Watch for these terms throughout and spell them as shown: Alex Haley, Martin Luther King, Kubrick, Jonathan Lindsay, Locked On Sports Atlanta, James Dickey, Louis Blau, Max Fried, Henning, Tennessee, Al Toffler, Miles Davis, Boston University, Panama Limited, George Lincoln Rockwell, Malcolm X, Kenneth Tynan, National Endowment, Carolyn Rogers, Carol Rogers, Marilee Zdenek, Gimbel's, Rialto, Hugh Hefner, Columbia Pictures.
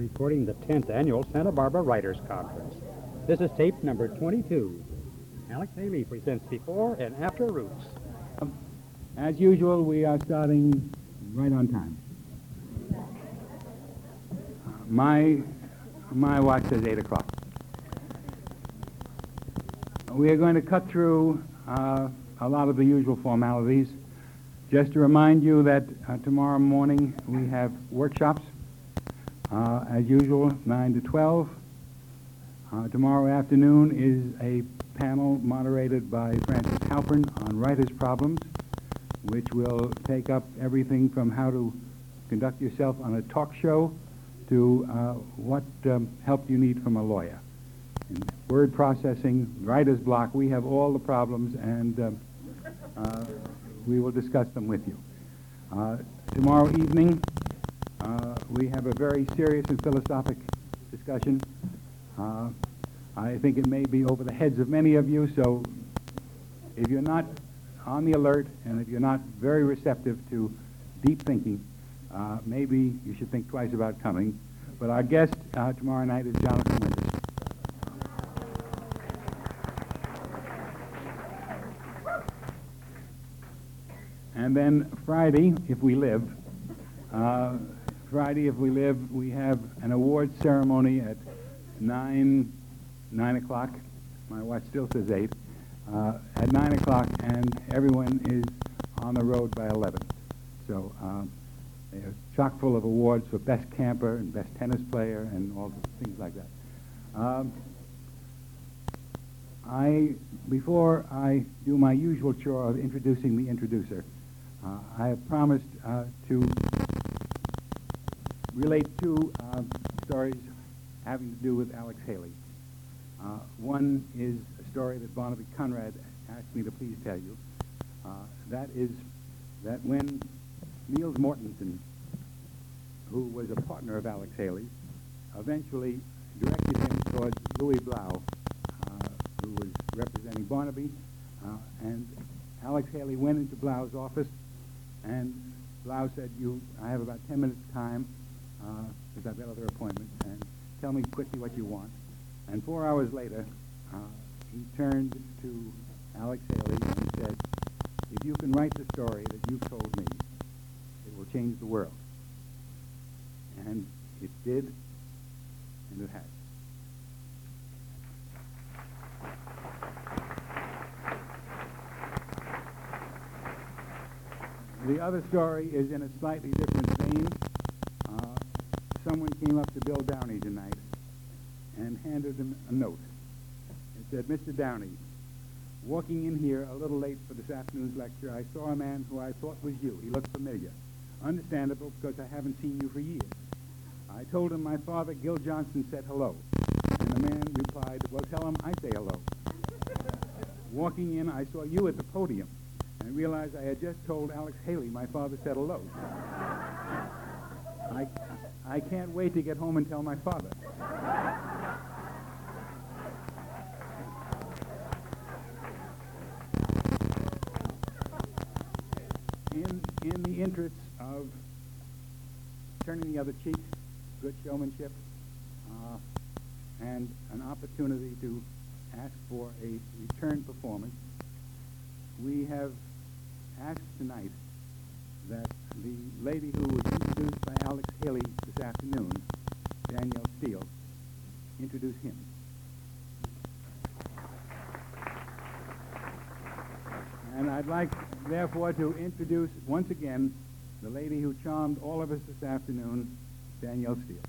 reporting the 10th Annual Santa Barbara Writers Conference. This is tape number 22. Alex Haley presents Before and After Roots. As usual, we are starting right on time. My watch says 8 o'clock. We are going to cut through a lot of the usual formalities. Just to remind you that tomorrow morning we have workshops, as usual, 9 to 12. Tomorrow afternoon is a panel moderated by Francis Halpern on writers' problems, which will take up everything from how to conduct yourself on a talk show to what help you need from a lawyer. In word processing, writer's block, we have all the problems, and we will discuss them with you. Tomorrow evening, we have a very serious and philosophic discussion. I think it may be over the heads of many of you, so if you're not on the alert and if you're not very receptive to deep thinking, maybe you should think twice about coming. But our guest tomorrow night is Jonathan Lindsay. And then Friday, if we live, we have an award ceremony at 9 o'clock. My watch still says 8. At 9 o'clock, and everyone is on the road by 11. So they are chock full of awards for best camper and best tennis player and all things like that. Before I do my usual chore of introducing the introducer, I have promised to relate two stories having to do with Alex Haley. One is a story that Barnaby Conrad asked me to please tell you. That is that when Niels Mortensen, who was a partner of Alex Haley, eventually directed him towards Louis Blau, who was representing Barnaby, and Alex Haley went into Blau's office, and Blau said, I have about 10 minutes time, because I've got other appointments, and tell me quickly what you want. And 4 hours later, he turned to Alex Haley and said, if you can write the story that you've told me, it will change the world. And it did, and it has. The other story is in a slightly different vein. Someone came up to Bill Downey tonight and handed him a note. It said, Mr. Downey, walking in here a little late for this afternoon's lecture, I saw a man who I thought was you. He looked familiar. Understandable, because I haven't seen you for years. I told him my father, Gil Johnson, said hello. And the man replied, well, tell him I say hello. Walking in, I saw you at the podium. I realized I had just told Alex Haley my father said hello. I can't wait to get home and tell my father. In the interests of turning the other cheek, good showmanship, and an opportunity to ask for a return performance, we have asked tonight that the lady who was introduced by Alex Haley this afternoon, Danielle Steel, introduce him. And I'd like, therefore, to introduce once again the lady who charmed all of us this afternoon, Danielle Steel.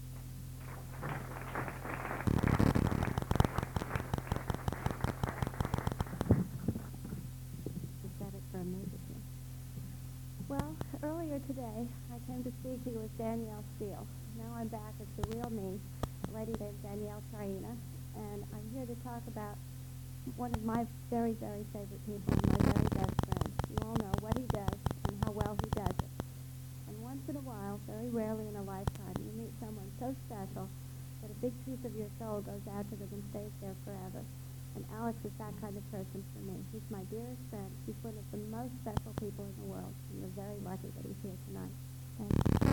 Today, I came to speak to you as Danielle Steel. Now I'm back as the real me, a lady named Danielle Traina, and I'm here to talk about one of my very, very favorite people, my very best friend. You all know what he does and how well he does it. And once in a while, very rarely in a lifetime, you meet someone so special that a big piece of your soul goes out to them and stays there forever. And Alex is that kind of person for me. He's my dearest friend. He's one of the most special people in the world, and you're very lucky that he's here tonight. Thanks.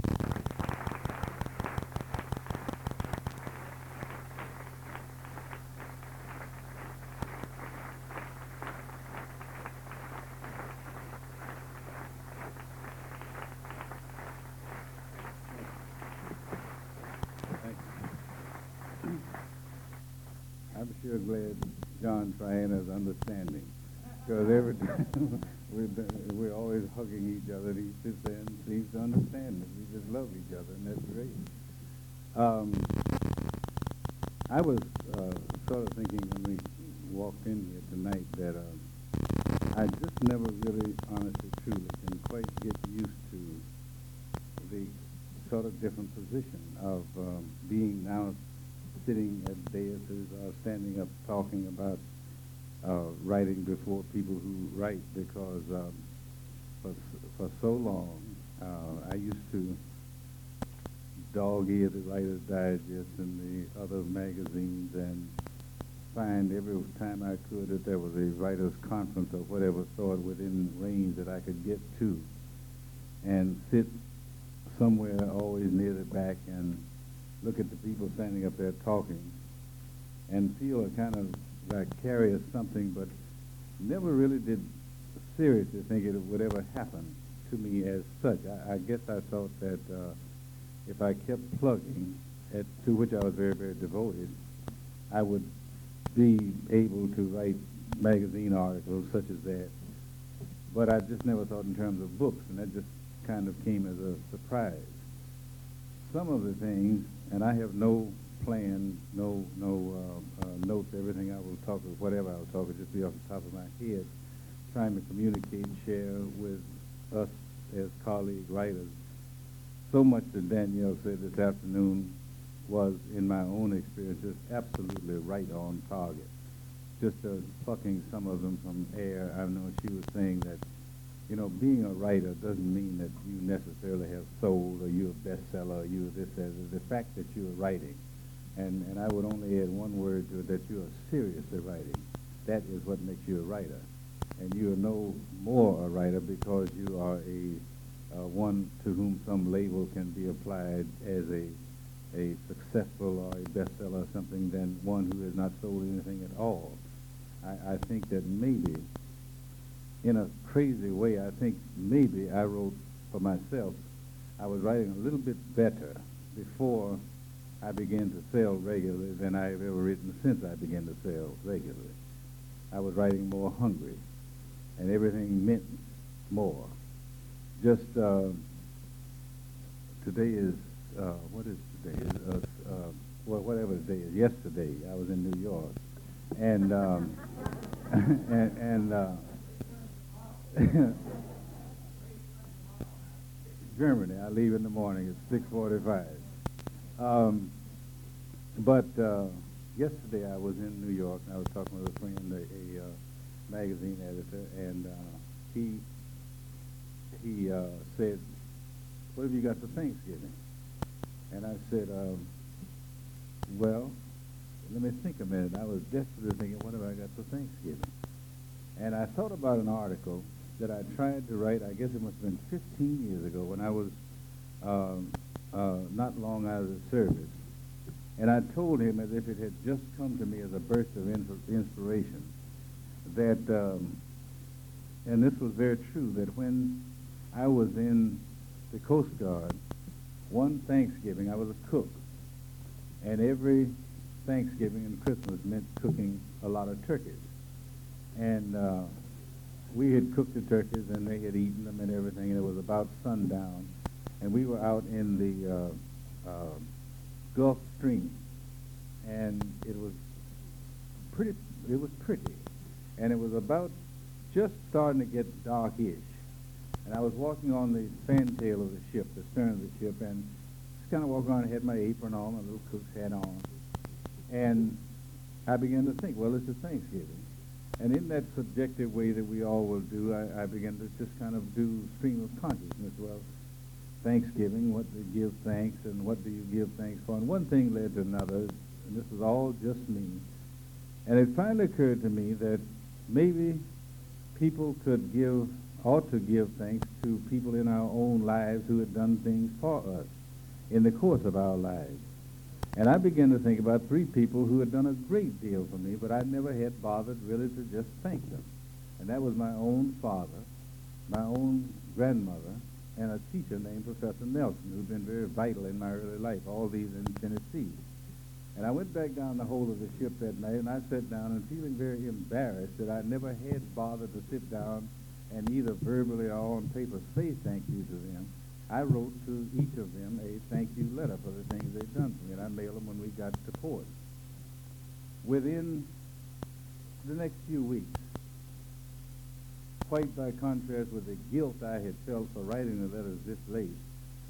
sure glad John Traina's understanding, because every time we're always hugging each other, and he sits there and seems to understand that we just love each other, and that's great. I was sort of thinking when we walked in here tonight that I just never really, honestly, truly can quite get used to the sort of different position of being now sitting at daises or standing up talking about writing before people who write, because for so long I used to dog-ear the Writer's Digest and the other magazines and find every time I could that there was a writer's conference or whatever sort within range that I could get to, and sit somewhere always near the back and look at the people standing up there talking and feel a kind of vicarious something, but never really did seriously think it would ever happen to me as such. I guess I thought that if I kept plugging, to which I was very, very devoted, I would be able to write magazine articles such as that. But I just never thought in terms of books, and that just kind of came as a surprise. Some of the things, and I have no plan, no notes, everything I will talk about, whatever I will talk about, just be off the top of my head, trying to communicate, share with us as colleague writers. So much that Danielle said this afternoon was, in my own experience, just absolutely right on target. Just plucking some of them from air. I know she was saying that, you know, being a writer doesn't mean that you necessarily have sold or you're a bestseller or you're this, that. The fact that you're writing, and I would only add one word to it, that you are seriously writing. That is what makes you a writer. And you are no more a writer because you are a one to whom some label can be applied as a successful or a bestseller or something than one who has not sold anything at all. I think that maybe, in a crazy way, I think maybe I wrote for myself. I was writing a little bit better before I began to sell regularly than I have ever written since I began to sell regularly. I was writing more hungry, and everything meant more. Just today is, what is today? Well, whatever today is. Yesterday, I was in New York, and Germany. I leave in the morning at 6:45. But yesterday I was in New York, and I was talking with a friend, a magazine editor, and he said, "What have you got for Thanksgiving?" And I said, "Well, let me think a minute." I was desperately thinking, "What have I got for Thanksgiving?" And I thought about an article that I tried to write, I guess it must have been 15 years ago when I was not long out of the service. And I told him, as if it had just come to me as a burst of inspiration, that, and this was very true, that when I was in the Coast Guard, one Thanksgiving, I was a cook. And every Thanksgiving and Christmas meant cooking a lot of turkeys. And we had cooked the turkeys, and they had eaten them and everything, and it was about sundown. And we were out in the Gulf Stream, and it was pretty. And it was about just starting to get darkish. And I was walking on the fantail of the ship, the stern of the ship, and just kind of walking around. I had my apron on, my little cook's hat on. And I began to think, well, this is Thanksgiving. And in that subjective way that we all will do, I began to just kind of do stream of consciousness. Well, Thanksgiving, what do you give thanks, and what do you give thanks for? And one thing led to another, and this was all just me. And it finally occurred to me that maybe people ought to give thanks to people in our own lives who had done things for us in the course of our lives. And I began to think about three people who had done a great deal for me, but I never had bothered really to just thank them. And that was my own father, my own grandmother, and a teacher named Professor Nelson, who'd been very vital in my early life, all these in Tennessee. And I went back down the hole of the ship that night, and I sat down and feeling very embarrassed that I never had bothered to sit down and either verbally or on paper say thank you to them. I wrote to each of them a thank you letter for the things they'd done for me, and I mailed them when we got to port. Within the next few weeks, quite by contrast with the guilt I had felt for writing the letters this late,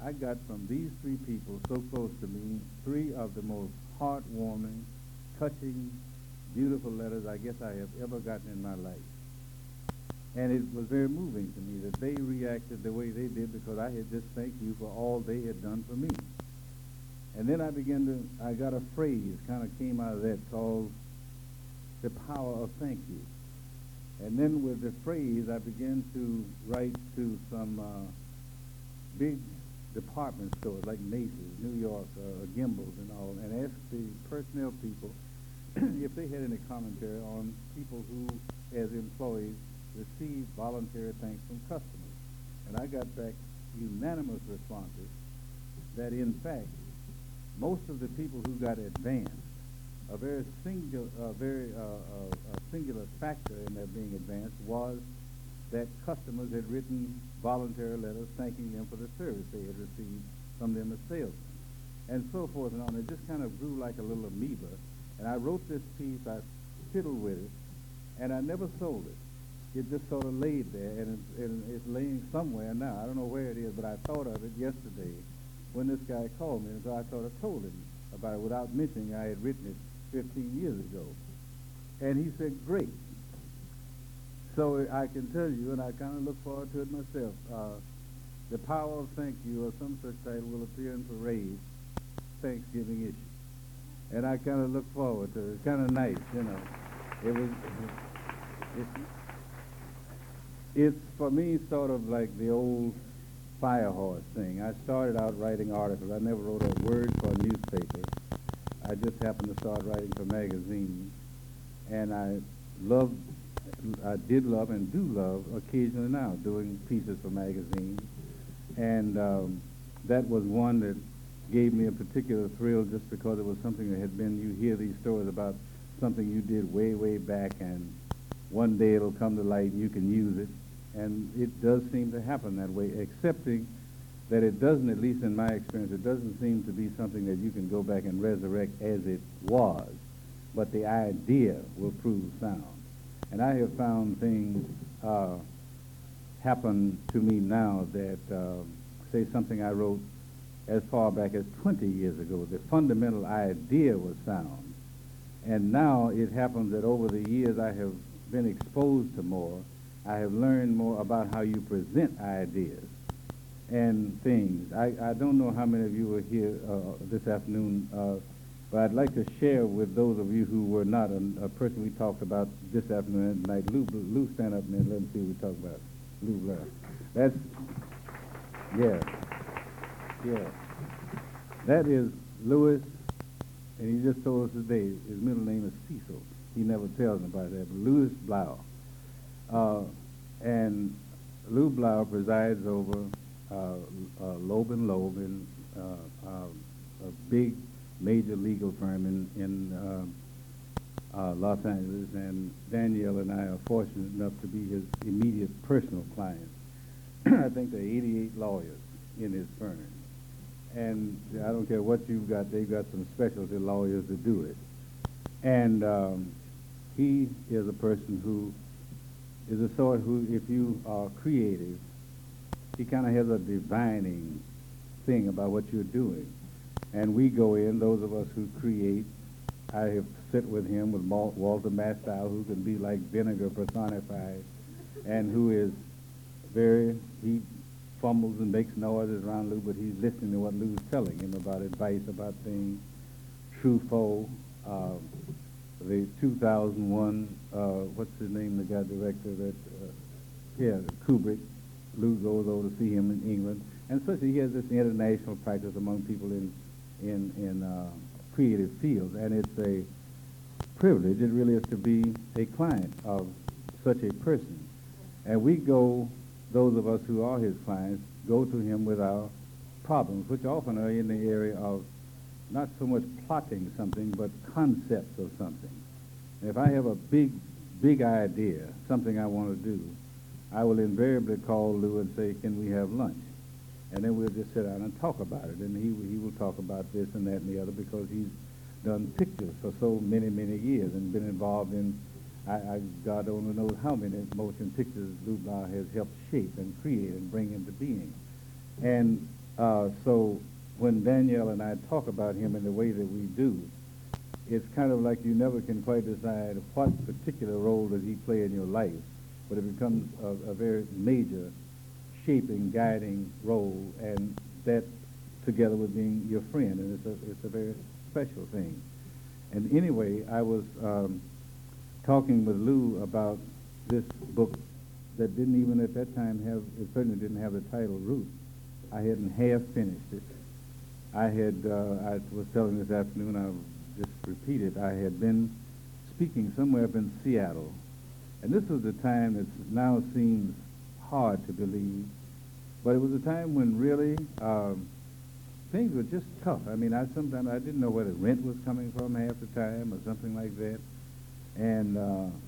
I got from these three people so close to me three of the most heartwarming, touching, beautiful letters I guess I have ever gotten in my life. And it was very moving to me that they reacted the way they did because I had just thanked you for all they had done for me. And then I got a phrase kind of came out of that called the power of thank you. And then with the phrase, I began to write to some big department stores like Macy's, New York, Gimbel's and all, and ask the personnel people if they had any commentary on people who, as employees, received voluntary thanks from customers. And I got back unanimous responses that, in fact, most of the people who got advanced, a very singular factor in their being advanced was that customers had written voluntary letters thanking them for the service they had received from them as salesmen, and so forth and on. It just kind of grew like a little amoeba, and I wrote this piece, I fiddled with it, and I never sold it. It just sort of laid there, and it's laying somewhere now. I don't know where it is, but I thought of it yesterday when this guy called me, and so I sort of told him about it without mentioning I had written it 15 years ago. And he said, great. So I can tell you, and I kind of look forward to it myself, The Power of Thank You or some such title will appear in Parade's Thanksgiving issue. And I kind of look forward to it. It's kind of nice, you know. It's for me sort of like the old fire horse thing. I started out writing articles. I never wrote a word for a newspaper. I just happened to start writing for magazines. And I did love and do love occasionally now doing pieces for magazines. And that was one that gave me a particular thrill just because it was something that had been, you hear these stories about something you did way, way back and one day it'll come to light and you can use it. And it does seem to happen that way, excepting that it doesn't, at least in my experience, it doesn't seem to be something that you can go back and resurrect as it was, but the idea will prove sound. And I have found things happen to me now that, say something I wrote as far back as 20 years ago, the fundamental idea was sound. And now it happens that over the years I have been exposed to more, I have learned more about how you present ideas and things. I don't know how many of you were here this afternoon, but I'd like to share with those of you who were not a person we talked about this afternoon tonight. Lou, stand up, man. Let me see what we talked about. Lou Blau. That's, yeah. That is Louis, and he just told us today, his middle name is Cecil. He never tells anybody that, but Louis Blau. And Lou Blau presides over Loeb and Loeb, in, a big major legal firm in Los Angeles, and Danielle and I are fortunate enough to be his immediate personal clients. I think there are 88 lawyers in his firm. And I don't care what you've got, they've got some specialty lawyers to do it. And he is a person who is a sort who, if you are creative, he kind of has a divining thing about what you're doing. And we go in, those of us who create, I have sit with him, with Walter Matthau, who can be like vinegar personified, and who is he fumbles and makes noises around Lou, but he's listening to what Lou's telling him about advice, about things, true, faux, the 2001, what's his name, the guy director that, Kubrick, Lou goes over to see him in England, and such. He has this international practice among people in creative fields, and it's a privilege, it really is, to be a client of such a person. And we go, those of us who are his clients, go to him with our problems, which often are in the area of not so much plotting something, but concepts of something. If I have a big idea, something I want to do, I will invariably call Lou and say, can we have lunch? And then we'll just sit down and talk about it. And he will talk about this and that and the other, because he's done pictures for so many years and been involved in, God only knows how many motion pictures Lou Blau has helped shape and create and bring into being. And so when Danielle and I talk about him in the way that we do, it's kind of like you never can quite decide what particular role does he play in your life, but it becomes a very major shaping, guiding role, and that together with being your friend, and it's a very special thing. And anyway, I was talking with Lou about this book that didn't even at that time have, it certainly didn't have the title Roots. I hadn't half finished it. I was telling this afternoon, I'll just repeat it, I had been speaking somewhere up in Seattle, and this was the time that now seems hard to believe, but it was a time when really things were just tough. I mean, sometimes I didn't know where the rent was coming from half the time or something like that. And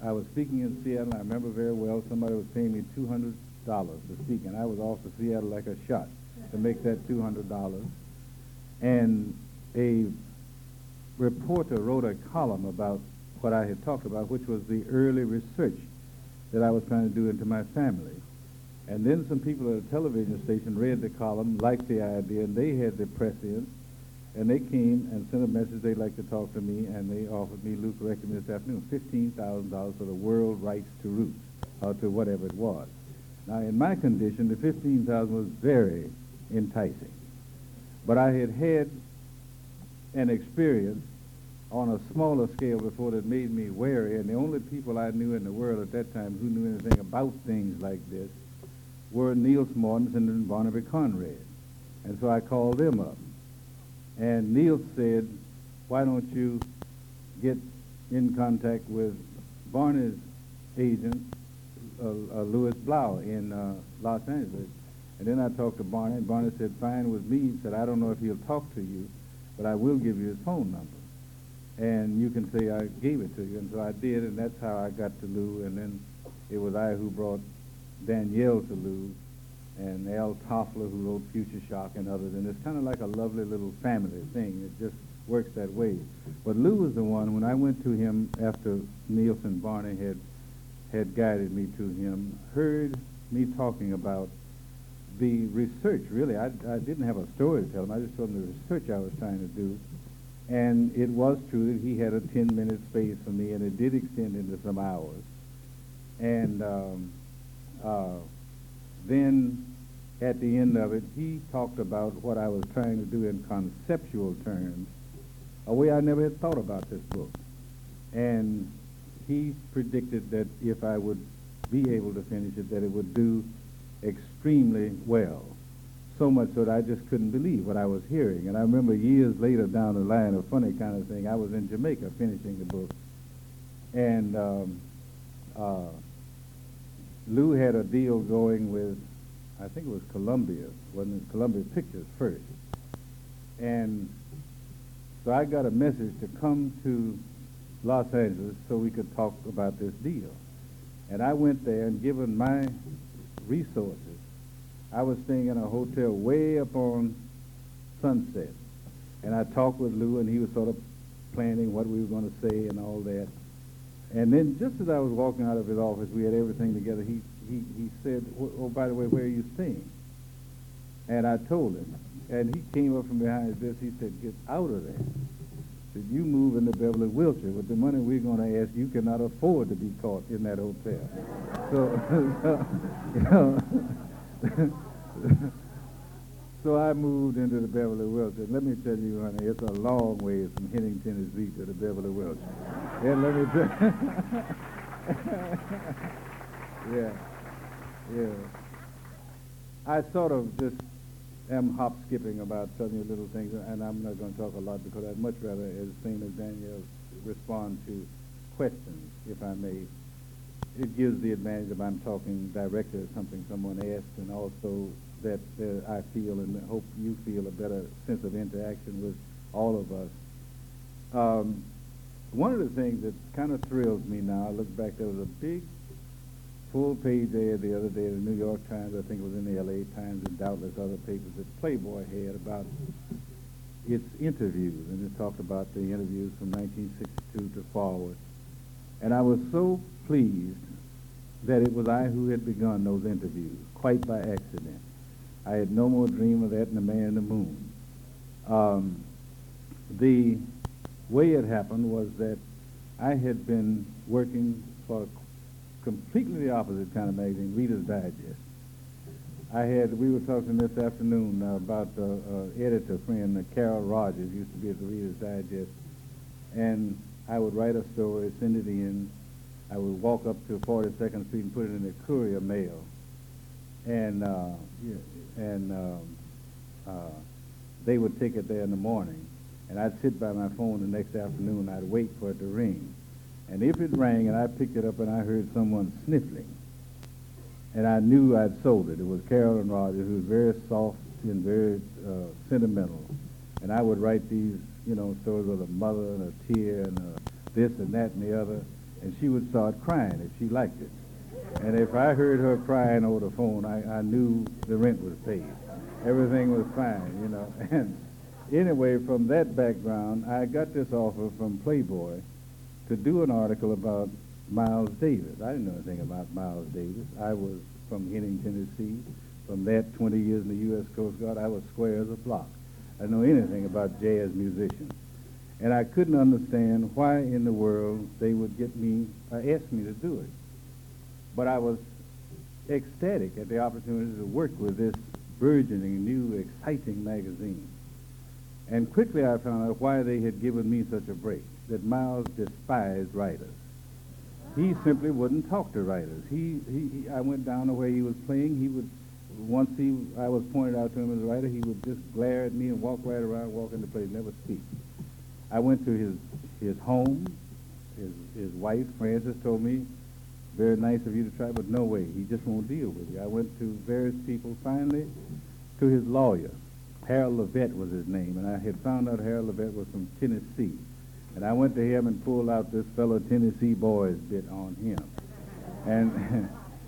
I was speaking in Seattle, and I remember very well somebody was paying me $200 to speak, and I was off to Seattle like a shot to make that $200. And a reporter wrote a column about what I had talked about, which was the early research that I was trying to do into my family. And then some people at a television station read the column, liked the idea, and they had the prescience, and they came and sent a message they'd like to talk to me, and they offered me, Lou corrected me this afternoon, $15,000 for the world rights to Roots, or to whatever it was. Now, in my condition, the $15,000 was very enticing. But I had had an experience on a smaller scale before that made me wary, and the only people I knew in the world at that time who knew anything about things like this were Niels Mortensen and Barnaby Conrad. And so I called them up. And Niels said, why don't you get in contact with Barney's agent, Louis Blau, in Los Angeles. And then I talked to Barney, and Barney said, fine with me. He said, I don't know if he'll talk to you, but I will give you his phone number. And you can say I gave it to you. And so I did, and that's how I got to Lou. And then it was I who brought Danielle to Lou, and Al Toffler, who wrote Future Shock and others. And it's kind of like a lovely little family thing. It just works that way. But Lou was the one, when I went to him after Nielsen Barney had guided me to him, heard me talking about the research, really. I didn't have a story to tell him. I just told him the research I was trying to do. And it was true that he had a 10-minute space for me, and it did extend into some hours. And then at the end of it, he talked about what I was trying to do in conceptual terms, a way I never had thought about this book. And he predicted that if I would be able to finish it, that it would do extremely well, so much so that I just couldn't believe what I was hearing. And I remember years later down the line, a funny kind of thing, I was in Jamaica finishing the book. And Lou had a deal going with, I think it was Columbia, wasn't it? Columbia Pictures first. And so I got a message to come to Los Angeles so we could talk about this deal. And I went there, and given my resources, I was staying in a hotel way up on Sunset. And I talked with Lou, and he was sort of planning what we were going to say and all that. And then just as I was walking out of his office, we had everything together, he said, oh, by the way, where are you staying? And I told him. And he came up from behind his desk. He said, get out of there. He said, you move into Beverly Wilshire. With the money we're going to ask, you cannot afford to be caught in that hotel. So I moved into the Beverly Wilshire. Let me tell you, honey, it's a long way from Henning, Tennessee to the Beverly Wilshire. And let me tell you. I sort of just am hop-skipping about telling you little things, and I'm not going to talk a lot because I'd much rather, as same as Danielle, respond to questions, if I may. It gives the advantage of I'm talking directly to something someone asked, and also that I feel and hope you feel a better sense of interaction with all of us. One of the things that kind of thrills me now, I look back, there was a big full-page ad the other day in the New York Times, I think it was in the L.A. Times and doubtless other papers, that Playboy had about its interviews, and it talked about the interviews from 1962 to forward. And I was so pleased that it was I who had begun those interviews, quite by accident. I had no more dream of that than the man in the moon. The way it happened was that I had been working for completely the opposite kind of magazine, Reader's Digest. We were talking this afternoon about the editor friend, Carol Rogers, used to be at the Reader's Digest, and I would write a story, send it in, I would walk up to 42nd Street and put it in the courier mail, and they would take it there in the morning, and I'd sit by my phone the next afternoon, I'd wait for it to ring. And if it rang and I picked it up and I heard someone sniffling, and I knew I'd sold it. It was Carolyn Rogers, who was very soft and very sentimental. And I would write these, you know, stories with a mother and a tear and this and that and the other, and she would start crying if she liked it. And if I heard her crying over the phone, I knew the rent was paid. Everything was fine, you know. And anyway, from that background, I got this offer from Playboy to do an article about Miles Davis. I didn't know anything about Miles Davis. I was from Henning, Tennessee. From that, 20 years in the U.S. Coast Guard, I was square as a block. I didn't know anything about jazz musicians. And I couldn't understand why in the world they would get me, or ask me to do it. But I was ecstatic at the opportunity to work with this burgeoning, new, exciting magazine. And quickly I found out why they had given me such a break, that Miles despised writers. He simply wouldn't talk to writers. I went down to where he was playing. Once I was pointed out to him as a writer, he would just glare at me and walk right around, walk into place, never speak. I went to his home. His wife, Francis, told me, very nice of you to try, but no way, he just won't deal with you. I went to various people, finally, to his lawyer. Harold LeVette was his name, and I had found out Harold LeVette was from Tennessee. And I went to him and pulled out this fellow Tennessee boys bit on him.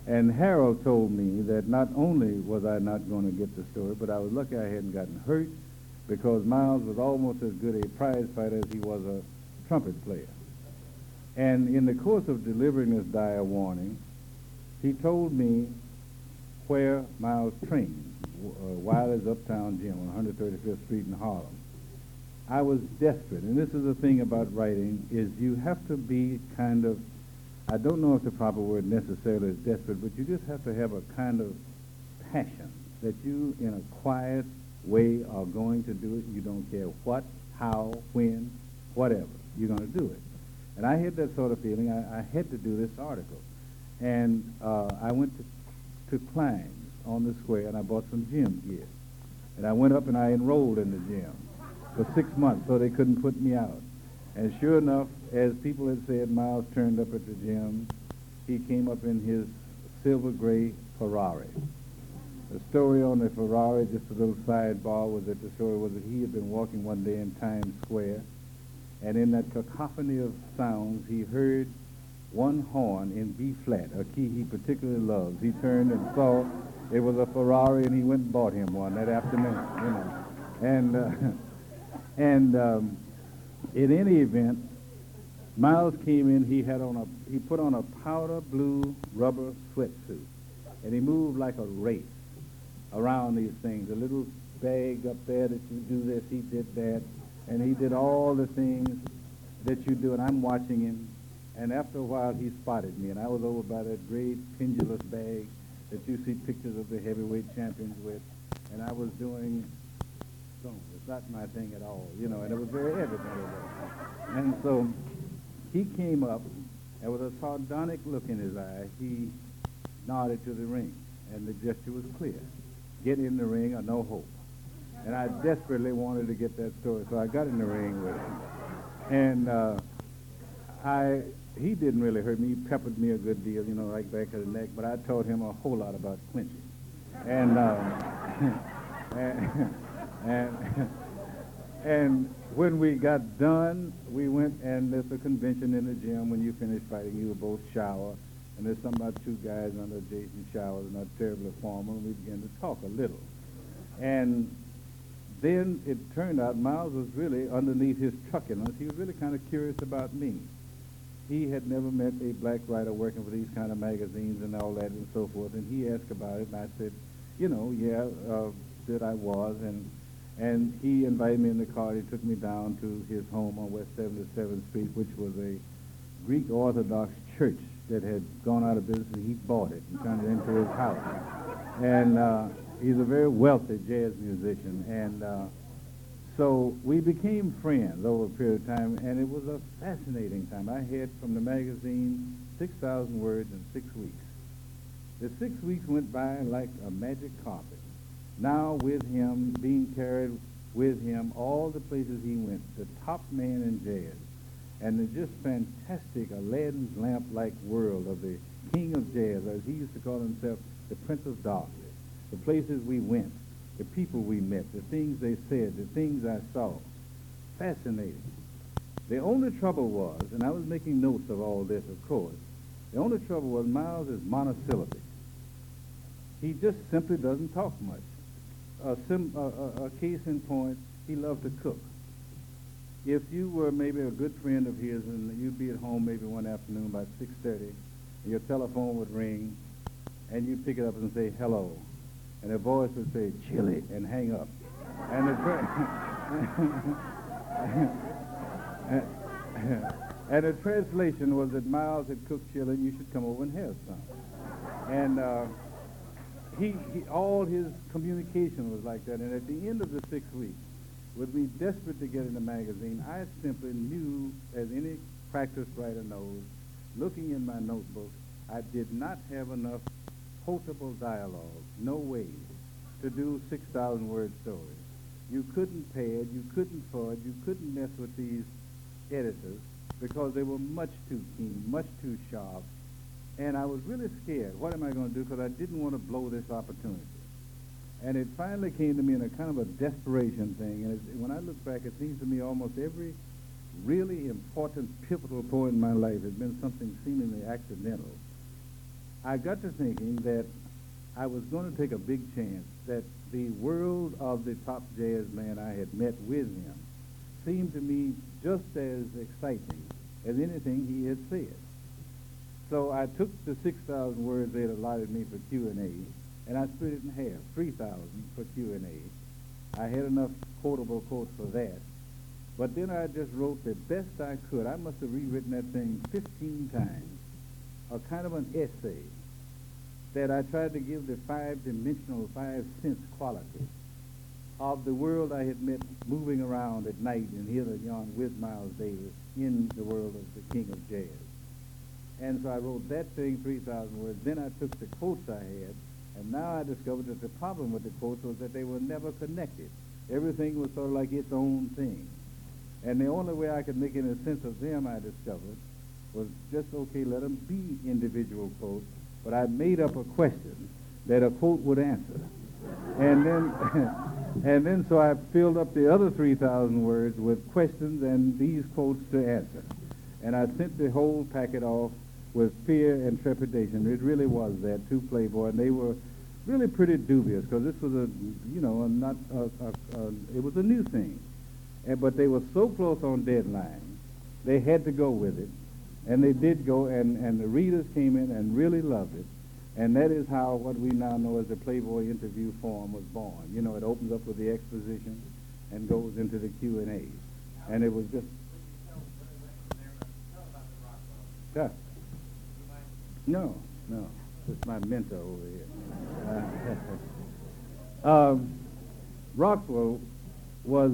And Harold told me that not only was I not going to get the story, but I was lucky I hadn't gotten hurt, because Miles was almost as good a prize fighter as he was a trumpet player. And in the course of delivering this dire warning, he told me where Miles trained, Wiley's Uptown Gym on 135th Street in Harlem. I was desperate, and this is the thing about writing, is you have to be kind of, I don't know if the proper word necessarily is desperate, but you just have to have a kind of passion that you, in a quiet way, are going to do it. You don't care what, how, when, whatever. You're going to do it. And I had that sort of feeling. I had to do this article. And I went to Klein's on the square, and I bought some gym gear. And I went up and I enrolled in the gym for 6 months, so they couldn't put me out. And sure enough, as people had said, Miles turned up at the gym. He came up in his silver gray Ferrari. The story on the Ferrari, just a little sidebar, was that he had been walking one day in Times Square, and in that cacophony of sounds, he heard one horn in B-flat, a key he particularly loves. He turned and saw it was a Ferrari, and he went and bought him one that afternoon, you know. And in any event, Miles came in. He put on a powder blue rubber sweatsuit, and he moved like a wraith around these things. A little bag up there that you do this, he did that, and he did all the things that you do. And I'm watching him, and after a while he spotted me, and I was over by that great pendulous bag that you see pictures of the heavyweight champions with, and I was doing. It's not my thing at all, you know, and it was very evident. And so he came up, and with a sardonic look in his eye, he nodded to the ring, and the gesture was clear. Get in the ring or no hope. And I desperately wanted to get that story, so I got in the ring with him. And he didn't really hurt me. He peppered me a good deal, you know, like back of the neck, but I taught him a whole lot about clinching. And And when we got done, we went, and there's a convention in the gym. When you finish fighting, you both shower. And there's something about two guys under adjacent showers, not terribly formal, and we began to talk a little. And then it turned out Miles was really underneath his truculence. He was really kind of curious about me. He had never met a black writer working for these kind of magazines and all that and so forth. And he asked about it, and I said, you know, that I was. And he invited me in the car. He took me down to his home on West 77th Street, which was a Greek Orthodox church that had gone out of business, and he bought it and turned it into his house. And he's a very wealthy jazz musician. And so we became friends over a period of time, and it was a fascinating time. I had from the magazine 6,000 words in 6 weeks. The 6 weeks went by like a magic carpet. Now with him, being carried with him, all the places he went, the top man in jazz, and the just fantastic Aladdin's lamp-like world of the king of jazz, as he used to call himself, the Prince of Darkness, the places we went, the people we met, the things they said, the things I saw. Fascinating. The only trouble was, and I was making notes of all this, of course, the only trouble was Miles is monosyllabic. He just simply doesn't talk much. A case in point, he loved to cook. If you were maybe a good friend of his and you'd be at home maybe one afternoon by 6:30, and your telephone would ring, and you'd pick it up and say, hello. And her voice would say, chili, and hang up. And and the translation was that Miles had cooked chili and you should come over and have some. And he all his communication was like that. And at the end of the 6 weeks, with me desperate to get in the magazine, I simply knew, as any practice writer knows, looking in my notebook, I did not have enough potable dialogue, no way, to do 6,000-word stories. You couldn't pad, you couldn't forge, you couldn't mess with these editors because they were much too keen, much too sharp, and I was really scared. What am I going to do? Because I didn't want to blow this opportunity. And it finally came to me in a kind of a desperation thing, and when I look back, it seems to me almost every really important, pivotal point in my life has been something seemingly accidental. I got to thinking that I was going to take a big chance, that the world of the top jazz man I had met with him seemed to me just as exciting as anything he had said. So I took the 6,000 words they had allotted me for Q&A, and I split it in half, 3,000 for Q&A. I had enough quotable quotes for that. But then I just wrote the best I could. I must have rewritten that thing 15 times, a kind of an essay that I tried to give the five-dimensional, five-sense quality of the world I had met moving around at night and here and yon with Miles Davis in the world of the king of jazz. And so I wrote that thing, 3,000 words. Then I took the quotes I had, and now I discovered that the problem with the quotes was that they were never connected. Everything was sort of like its own thing. And the only way I could make any sense of them, I discovered, was just, okay, let them be individual quotes, but I made up a question that a quote would answer. And then, so I filled up the other 3,000 words with questions and these quotes to answer. And I sent the whole packet off with fear and trepidation. It really was that, to Playboy, and they were really pretty dubious, because this was it was a new thing. But they were so close on deadline, they had to go with it. And they did go, and the readers came in and really loved it. And that is how what we now know as the Playboy interview form was born. You know, it opens up with the exposition and goes into the Q&A. And it was just... Tough. No. It's my mentor over here. Rockwell was,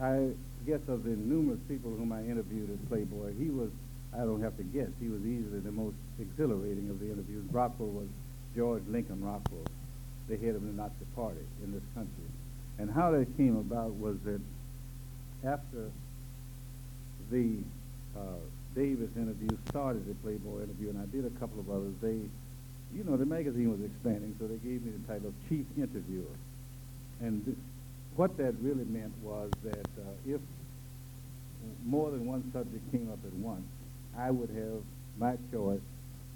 I guess, of the numerous people whom I interviewed at Playboy, he was... I don't have to guess. He was easily the most exhilarating of the interviews. Rockwell was George Lincoln Rockwell, the head of the Nazi Party in this country. And how that came about was that after the Davis interview started, the Playboy interview, and I did a couple of others, the magazine was expanding, so they gave me the title of Chief Interviewer. And What that really meant was that if more than one subject came up at once, I would have my choice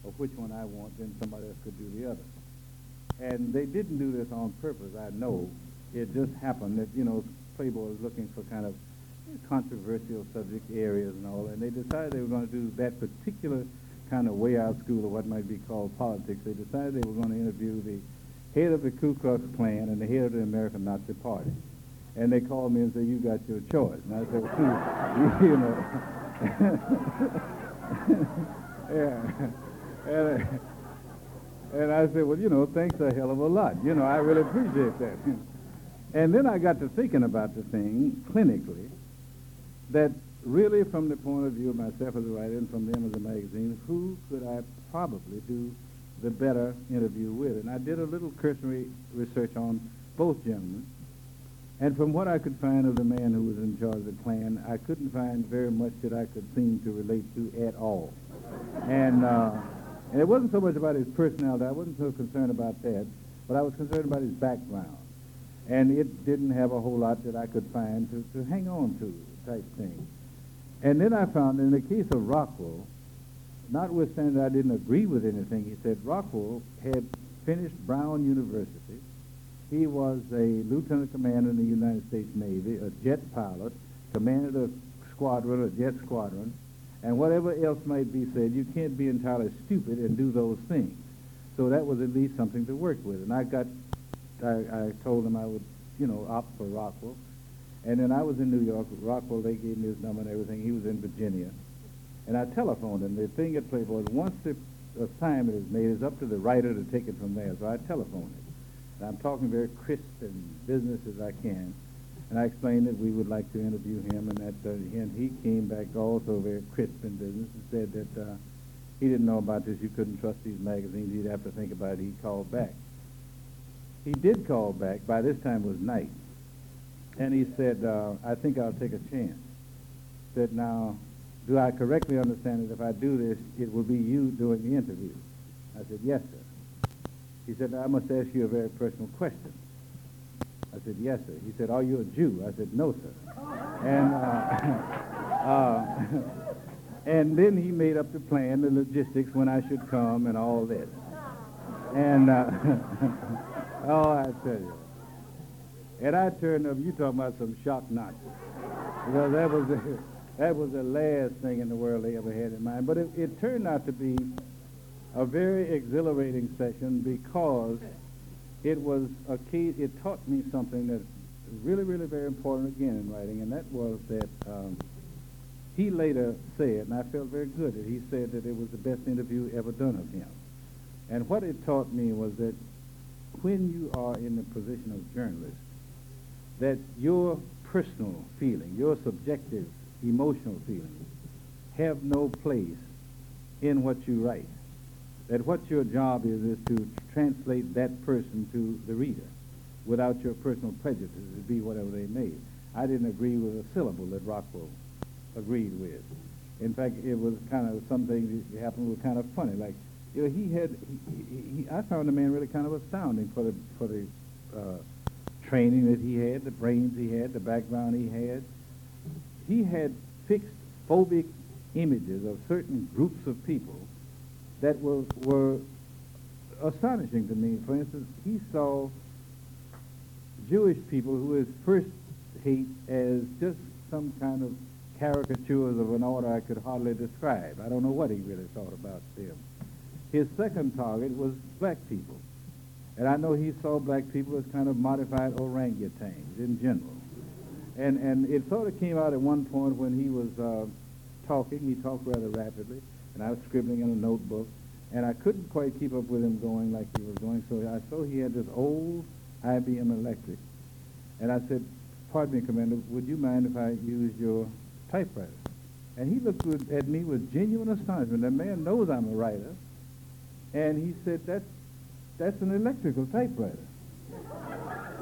of which one I want, then somebody else could do the other. And they didn't do this on purpose, I know. It just happened that, you know, Playboy was looking for kind of controversial subject areas and all, and they decided they were going to do that particular kind of way out school of what might be called politics. They decided they were going to interview the head of the Ku Klux Klan and the head of the American Nazi Party. And they called me and said, you got your choice. And I said, well, you know. Yeah. And I said, well, you know, thanks a hell of a lot. You know, I really appreciate that. And then I got to thinking about the thing clinically, that really from the point of view of myself as a writer and from them as a magazine, who could I probably do the better interview with? And I did a little cursory research on both gentlemen. And from what I could find of the man who was in charge of the Klan, I couldn't find very much that I could seem to relate to at all. And it wasn't so much about his personality. I wasn't so concerned about that, but I was concerned about his background. And it didn't have a whole lot that I could find to hang on to, type thing. And then I found in the case of Rockwell, notwithstanding that I didn't agree with anything he said, Rockwell had finished Brown University. He was a lieutenant commander in the United States Navy, a jet pilot, commanded a squadron, a jet squadron, and whatever else might be said, you can't be entirely stupid and do those things. So that was at least something to work with. And I told him I would, you know, opt for Rockwell. And then I was in New York with Rockwell. They gave me his number and everything. He was in Virginia. And I telephoned him. The thing at Playboy is once the assignment is made, it's up to the writer to take it from there. So I telephoned him. And I'm talking very crisp and business as I can. And I explained that we would like to interview him. And that and he came back also very crisp and business and said that he didn't know about this. You couldn't trust these magazines. He'd have to think about it. He called back. He did call back. By this time it was night. And he said, I think I'll take a chance. Said, now, do I correctly understand that if I do this, it will be you doing the interview? I said, yes, sir. He said, I must ask you a very personal question. I said, yes, sir. He said, are you a Jew? I said, no, sir. And and then he made up the plan, the logistics, when I should come and all this. And oh, I tell you. And I turned up, you talking about some shock Nazis. Because that was the last thing in the world they ever had in mind. But it turned out to be a very exhilarating session because it was a key, it taught me something that's really, really very important again in writing, and that was that he later said, and I felt very good that he said that it was the best interview ever done of him. And what it taught me was that when you are in the position of journalist, that your personal feeling, your subjective emotional feelings have no place in what you write. That what your job is to translate that person to the reader without your personal prejudices, to be whatever they may. I didn't agree with a syllable that Rockwell agreed with. In fact, it was kind of something that happened was kind of funny. Like, you know, I found the man really kind of astounding for the training that he had, the brains he had, the background he had. He had fixed phobic images of certain groups of people that were astonishing to me. For instance, he saw Jewish people who his first hate as just some kind of caricatures of an order I could hardly describe. I don't know what he really thought about them. His second target was black people. And I know he saw black people as kind of modified orangutans in general. And it sort of came out at one point when he was talking. He talked rather rapidly, and I was scribbling in a notebook. And I couldn't quite keep up with him going like he was going. So I saw he had this old IBM Electric. And I said, pardon me, Commander, would you mind if I used your typewriter? And he looked at me with genuine astonishment. That man knows I'm a writer. And he said, that's an electrical typewriter.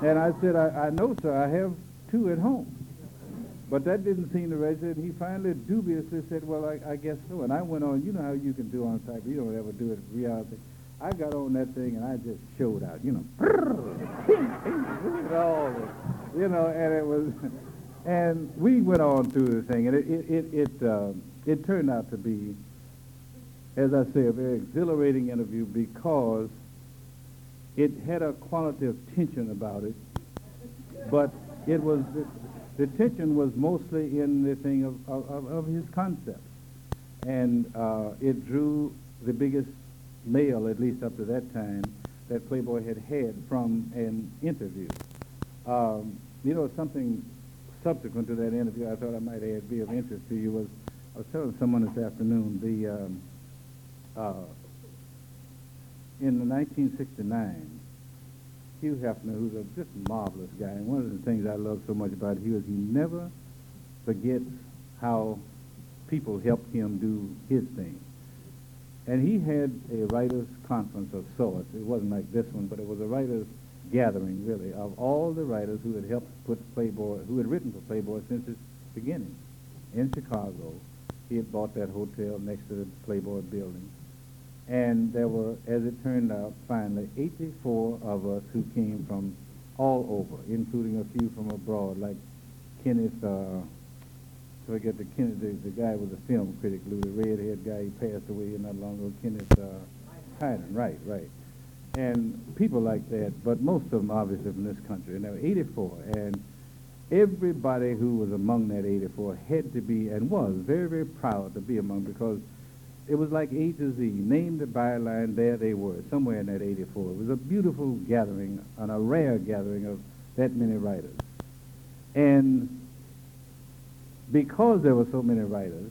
And I said, I know, sir, I have two at home. But that didn't seem to register, and he finally dubiously said, well, I guess so. And I went on, you know how you can do on type, you don't ever do it in reality. I got on that thing, and I just showed out, you know. you know, and it was, and we went on through the thing, and it turned out to be, as I say, a very exhilarating interview because it had a quality of tension about it, but it was, the tension was mostly in the thing of his concepts, and it drew the biggest mail, at least up to that time, that Playboy had from an interview. You know, something subsequent to that interview I thought I might add be of interest to you was, I was telling someone this afternoon, in 1969, Hugh Hefner, who's a just marvelous guy, and one of the things I love so much about Hugh is he never forgets how people helped him do his thing. And he had a writers' conference of sorts. It wasn't like this one, but it was a writers' gathering, really, of all the writers who had helped put Playboy, who had written for Playboy since its beginning. In Chicago, he had bought that hotel next to the Playboy building. And there were, as it turned out, finally 84 of us who came from all over, including a few from abroad, like Kenneth, the guy was a film critic, Lou, the redhead guy, he passed away not long ago, Kenneth Tynan, right. And people like that, but most of them obviously from this country. And there were 84, and everybody who was among that 84 had to be, and was, very, very proud to be among, because it was like A to Z, name the byline, there they were, somewhere in that 84. It was a beautiful gathering, and a rare gathering of that many writers. And because there were so many writers,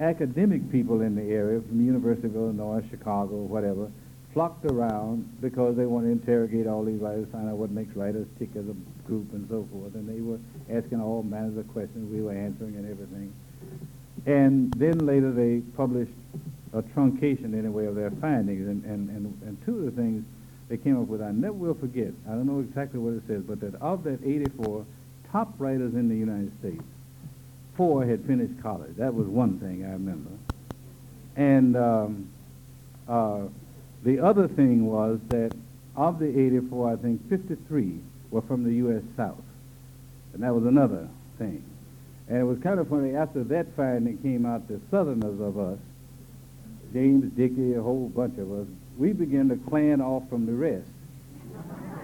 academic people in the area from the University of Illinois, Chicago, whatever, flocked around because they want to interrogate all these writers, find out what makes writers tick as a group and so forth. And they were asking all manners of questions. We were answering and everything. And then later they published a truncation, anyway, of their findings. And two of the things they came up with, I never will forget. I don't know exactly what it says, but that of that 84 top writers in the United States, 4 had finished college. That was one thing I remember. And the other thing was that of the 84, I think 53 were from the U.S. South. And that was another thing. And it was kind of funny, after that finding came out, the Southerners of us, James, Dickey, a whole bunch of us, we began to clan off from the rest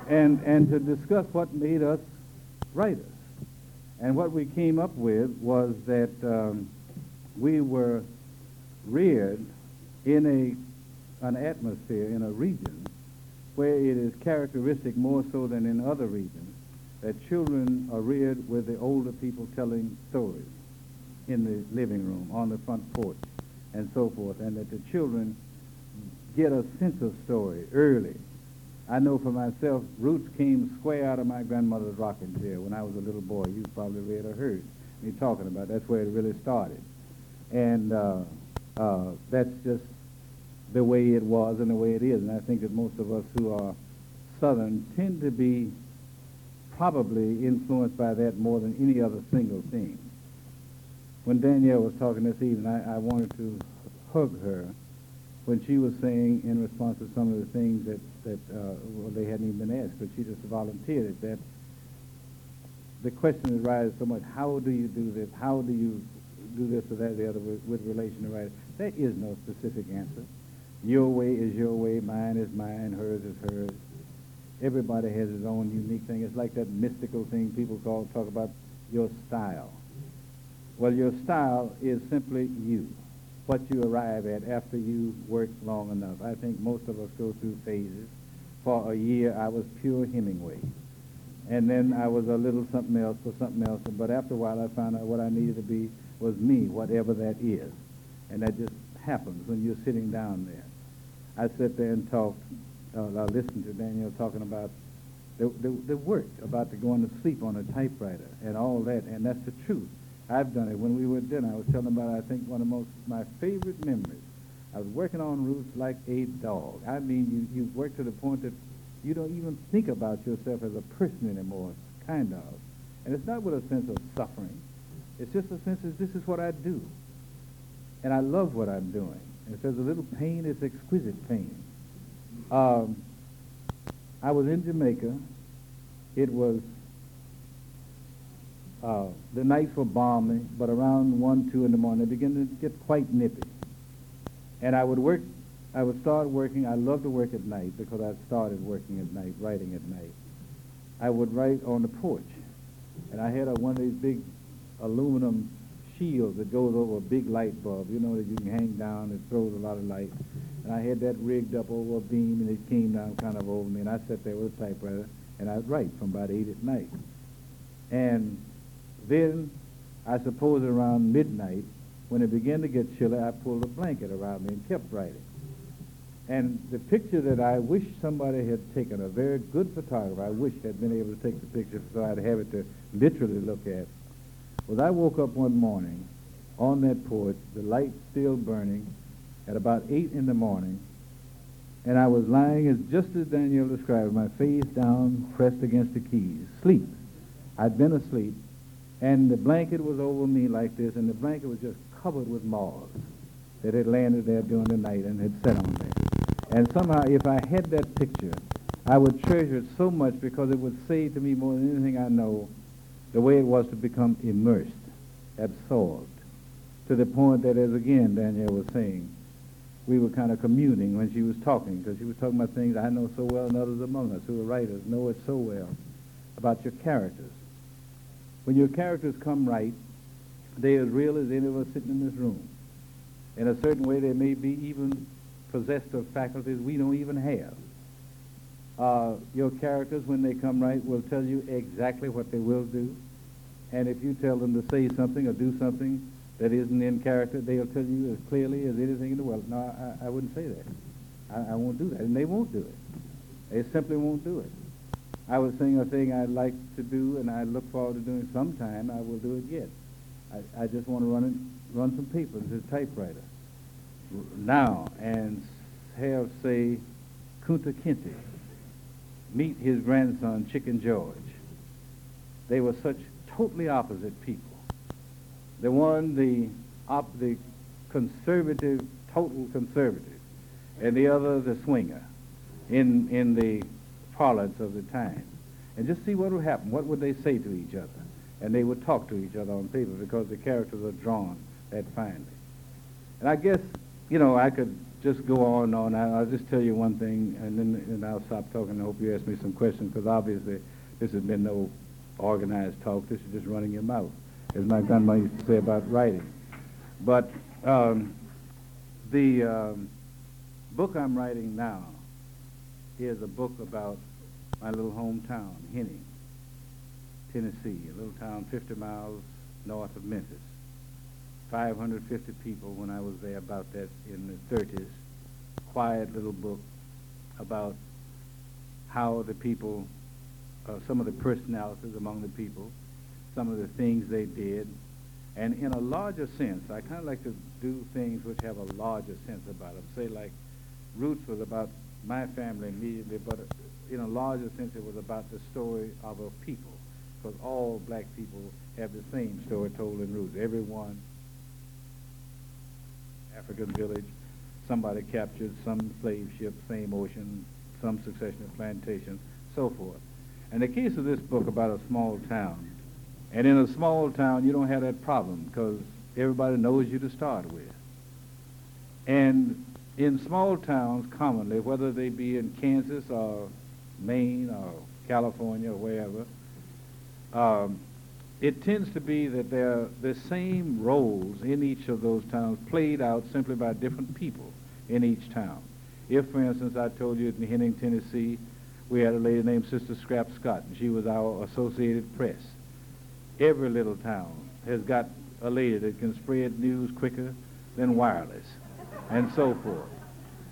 and to discuss what made us writers. And what we came up with was that we were reared in an atmosphere, in a region, where it is characteristic more so than in other regions, that children are reared with the older people telling stories in the living room, on the front porch, and so forth, and that the children get a sense of story early. I know for myself, Roots came square out of my grandmother's rocking chair when I was a little boy. You probably read or heard me talking about it. That's where it really started. And that's just the way it was and the way it is. And I think that most of us who are Southern tend to be probably influenced by that more than any other single thing. When Danielle was talking this evening, I wanted to hug her when she was saying in response to some of the things that they hadn't even been asked, but she just volunteered it, that the question that rises so much, how do you do this? How do you do this or that or the other with relation to writing? There is no specific answer. Your way is your way, mine is mine, hers is hers. Everybody has his own unique thing. It's like that mystical thing people talk about, your style. Well, your style is simply you, what you arrive at after you work long enough. I think most of us go through phases. For a year, I was pure Hemingway. And then I was a little something else for something else. But after a while, I found out what I needed to be was me, whatever that is. And that just happens when you're sitting down there. I sat there and I listened to Danielle talking about the work, about the going to sleep on a typewriter and all that, and that's the truth. I've done it. When we were at dinner, I was telling about, I think, one of my favorite memories. I was working on Roots like a dog. I mean, you work to the point that you don't even think about yourself as a person anymore, kind of. And it's not with a sense of suffering. It's just a sense of, this is what I do. And I love what I'm doing. And if there's a little pain, it's exquisite pain. I was in Jamaica. It was The nights were balmy, but around 1, 2 in the morning, it began to get quite nippy. And I would start working. I loved to work at night because I started working at night, writing at night. I would write on the porch. And I had one of these big aluminum shields that goes over a big light bulb, you know, that you can hang down and throws a lot of light. And I had that rigged up over a beam, and it came down kind of over me. And I sat there with a typewriter, and I would write from about 8 at night. And then, I suppose around midnight, when it began to get chilly, I pulled a blanket around me and kept writing. And the picture that I wish somebody had taken, a very good photographer, I wish had been able to take the picture so I'd have it to literally look at, was I woke up one morning on that porch, the light still burning, at about 8 in the morning, and I was lying, as just as Danielle described, my face down, pressed against the keys, sleep. I'd been asleep, and the blanket was over me like this, and the blanket was just covered with moths that had landed there during the night and had sat on there. And somehow, if I had that picture, I would treasure it so much because it would say to me more than anything I know the way it was to become immersed, absorbed, to the point that, as again Danielle was saying, we were kind of communing when she was talking, because she was talking about things I know so well and others among us who are writers know it so well, about your characters. When your characters come right, they're as real as any of us sitting in this room. In a certain way, they may be even possessed of faculties we don't even have. Your characters, when they come right, will tell you exactly what they will do. And if you tell them to say something or do something that isn't in character, they'll tell you as clearly as anything in the world. No, I wouldn't say that. I won't do that. And they won't do it. They simply won't do it. I was saying a thing I'd like to do and I look forward to doing sometime. I will do it yet. I just want to run some paper into the typewriter now and have, say, Kunta Kinte meet his grandson, Chicken George. They were such totally opposite people. The one, the conservative, total conservative, and the other, the swinger, in the parlance of the time. And just see what would happen. What would they say to each other? And they would talk to each other on paper because the characters are drawn that finely. And I guess, you know, I could just go on and on. I'll just tell you one thing, and then I'll stop talking. I hope you ask me some questions, because obviously this has been no organized talk. This is just running your mouth, as my grandma used to say about writing. But the book I'm writing now is a book about my little hometown, Henning, Tennessee, a little town 50 miles north of Memphis. 550 people when I was there about that in the 30s. Quiet little book about how the people, some of the personalities among the people, some of the things they did. And in a larger sense, I kind of like to do things which have a larger sense about them. Say, like, Roots was about my family immediately, but in a larger sense, it was about the story of a people, because all black people have the same story told in Roots. Everyone, African village, somebody captured, some slave ship, same ocean, some succession of plantations, so forth. In the case of this book about a small town, and in a small town, you don't have that problem, because everybody knows you to start with. And in small towns, commonly, whether they be in Kansas or Maine or California or wherever, it tends to be that there are the same roles in each of those towns played out simply by different people in each town. If, for instance, I told you in Henning, Tennessee, we had a lady named Sister Scrap Scott, and she was our Associated Press. Every little town has got a lady that can spread news quicker than wireless, and so forth.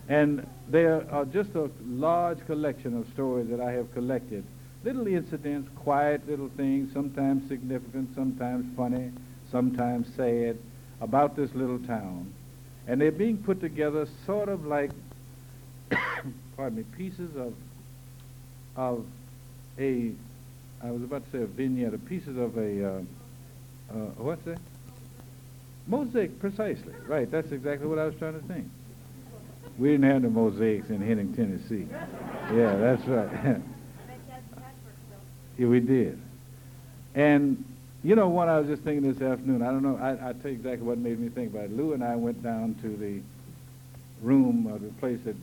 And there are just a large collection of stories that I have collected. Little incidents, quiet little things, sometimes significant, sometimes funny, sometimes sad, about this little town. And they're being put together sort of like, pardon me, pieces of a, I was about to say a vignette, pieces of a, what's that? Mosaic, precisely. Right, that's exactly what I was trying to think. We didn't have the mosaics in Henning, Tennessee. Yeah, that's right. Yeah, we did. And You know what I was just thinking this afternoon? I don't know. I'll tell you exactly what made me think about it. Lou and I went down to the room of the place that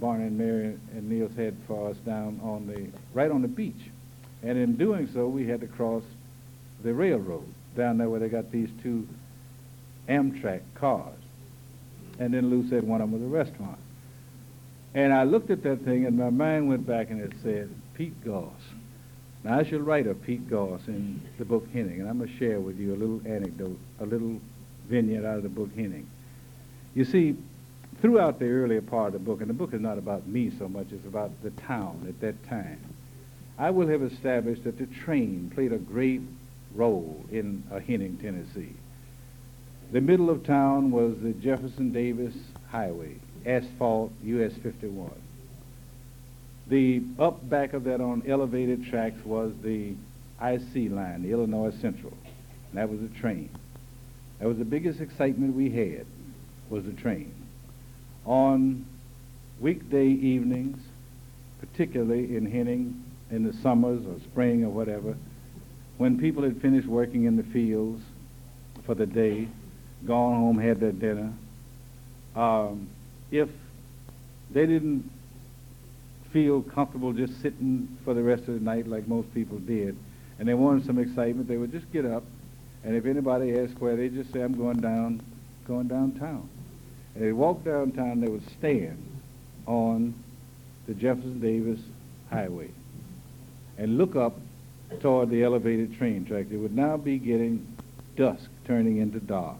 Barney and Mary and Niels had for us down on the, right on the beach. And in doing so, we had to cross the railroad down there where they got these two Amtrak cars. And then Lou said one of them was a restaurant. And I looked at that thing and my mind went back and it said, Pete Goss. Now I shall write of Pete Goss in the book Henning, and I'm going to share with you a little anecdote, a little vignette out of the book Henning. You see, throughout the earlier part of the book, and the book is not about me so much, it's about the town at that time, I will have established that the train played a great role in Henning, Tennessee. The middle of town was the Jefferson Davis Highway, asphalt, US 51. The up back of that on elevated tracks was the IC line, the Illinois Central, and that was a train. That was the biggest excitement we had, was the train. On weekday evenings, particularly in Henning, in the summers or spring or whatever, when people had finished working in the fields for the day, gone home, had their dinner, if they didn't feel comfortable just sitting for the rest of the night like most people did, and they wanted some excitement, they would just get up, and if anybody asked where, they'd just say, I'm going downtown. And they'd walk downtown, they would stand on the Jefferson Davis Highway and look up toward the elevated train track. It would now be getting dusk, turning into dark.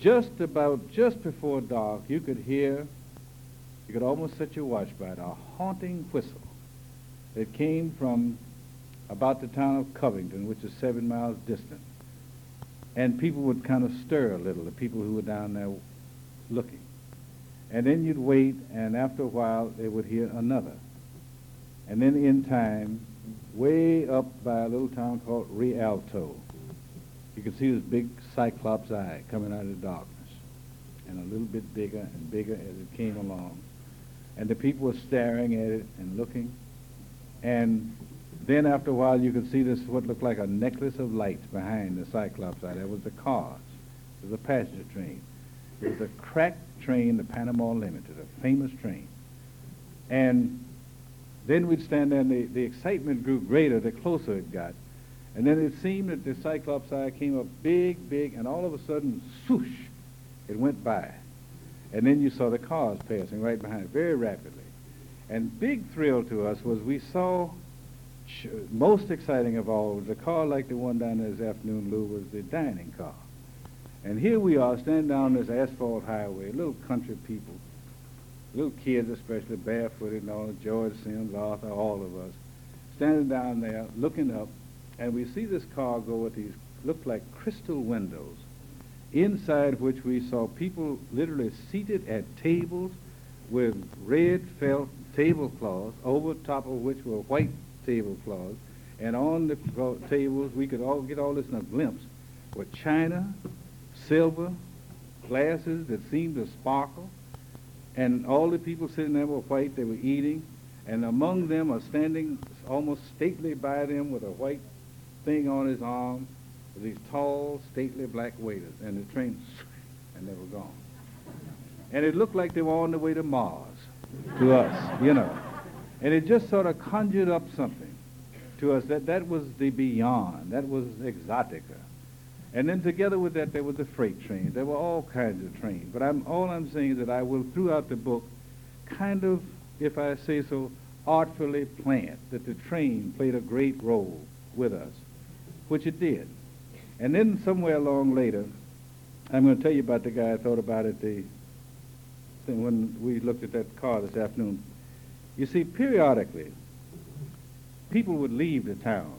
Just before dark, you could hear, you could almost set your watch by it, a haunting whistle that came from about the town of Covington, which is 7 miles distant. And people would kind of stir a little, the people who were down there looking. And then you'd wait, and after a while, they would hear another. And then in time, way up by a little town called Rialto, you could see this big cyclops eye coming out of the darkness, and a little bit bigger and bigger as it came along. And the people were staring at it and looking. And then after a while, you could see this, what looked like a necklace of lights behind the cyclops eye. That was the cars. It was a passenger train. It was a crack train, the Panama Limited, a famous train. And then we'd stand there, and the excitement grew greater the closer it got. And then it seemed that the cyclops eye came up big, big, and all of a sudden, swoosh, it went by. And then you saw the cars passing right behind it very rapidly. And big thrill to us was we saw, most exciting of all, the car like the one down there this afternoon, Lou, was the dining car. And here we are standing down this asphalt highway, little country people, little kids especially, barefooted and all, George, Sims, Arthur, all of us, standing down there, looking up, and we see this car go with these, looked like crystal windows, inside which we saw people literally seated at tables with red felt tablecloths, over top of which were white tablecloths, and on the tables, we could all get all this in a glimpse, were china, silver, glasses that seemed to sparkle, and all the people sitting there were white, they were eating, and among them are standing almost stately by them with a white thing on his arm, with these tall, stately black waiters, and the train, and they were gone. And it looked like they were on the way to Mars, to us, you know. And it just sort of conjured up something to us that was the beyond, that was exotica. And then together with that, there was the freight train. There were all kinds of trains. But all I'm saying is that I will, throughout the book, kind of, if I say so, artfully plant that the train played a great role with us, which it did. And then somewhere along later, I'm going to tell you about the guy I thought about at the thing when we looked at that car this afternoon. You see, periodically, people would leave the town.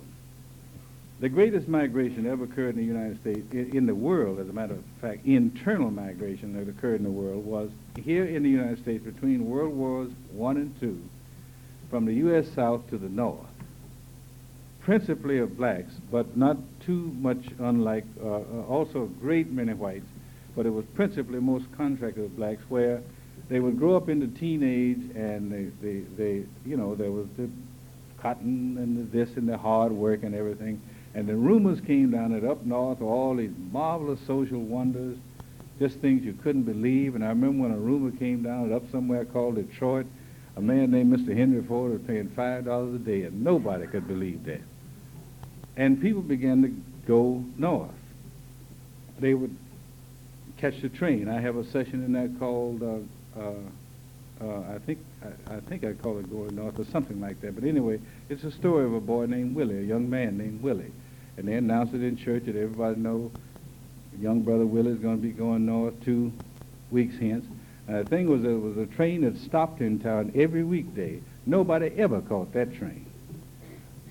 The greatest migration ever occurred in the United States, in the world, as a matter of fact, internal migration that occurred in the world was here in the United States between World Wars I and II, from the U.S. South to the North, principally of blacks, but not too much unlike, also a great many whites, but it was principally most contracted with blacks, where they would grow up into teenage and they you know, there was the cotton and the this and the hard work and everything. And the rumors came down that up north were all these marvelous social wonders, just things you couldn't believe. And I remember when a rumor came down that up somewhere called Detroit, a man named Mr. Henry Ford was paying $5 a day, and nobody could believe that. And people began to go north. They would catch the train. I have a session in that called, I think I call it Going North or something like that. But anyway, it's a story of a boy named Willie, a young man named Willie. And they announced it in church that everybody know young brother Willie's going to be going north 2 weeks hence. The thing was, there was a train that stopped in town every weekday. Nobody ever caught that train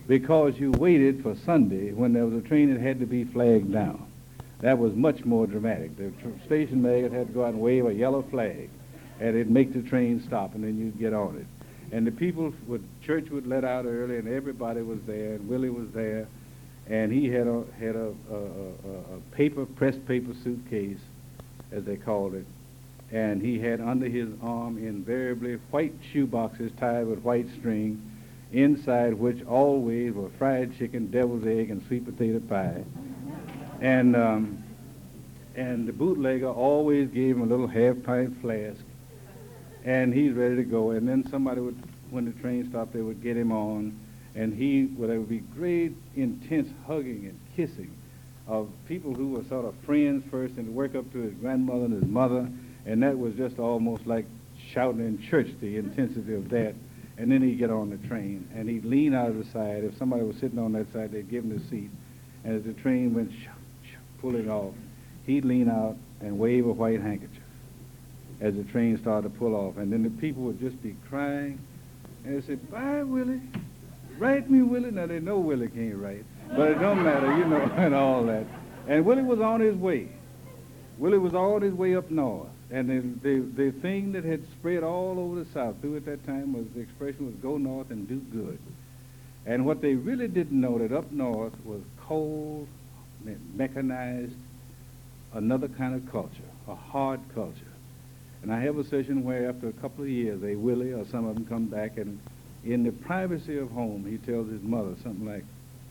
because you waited for Sunday when there was a train that had to be flagged down. That was much more dramatic. The station maggot had to go out and wave a yellow flag, and it'd make the train stop, and then you'd get on it. And the people, church would let out early, and everybody was there, and Willie was there, and he had a paper, pressed paper suitcase, as they called it, and he had under his arm invariably white shoe boxes tied with white string, inside which always were fried chicken, devil's egg, and sweet potato pie. And the bootlegger always gave him a little half-pint flask, and he's ready to go. And then somebody would, when the train stopped, they would get him on, and there would be great, intense hugging and kissing of people who were sort of friends first and work up to his grandmother and his mother, and that was just almost like shouting in church, the intensity of that. And then he'd get on the train, and he'd lean out of the side. If somebody was sitting on that side, they'd give him the seat. And as the train went pulling off, he'd lean out and wave a white handkerchief as the train started to pull off. And then the people would just be crying, and they'd say, "Bye, Willie. Write me, Willie." Now, they know Willie can't write, but it don't matter, you know, and all that. And Willie was on his way. Willie was on his way up north. And the thing that had spread all over the South through at that time was the expression was go north and do good. And what they really didn't know that up north was cold, mechanized, another kind of culture, a hard culture. And I have a session where after a couple of years, a Willie or some of them come back, and in the privacy of home, he tells his mother something like,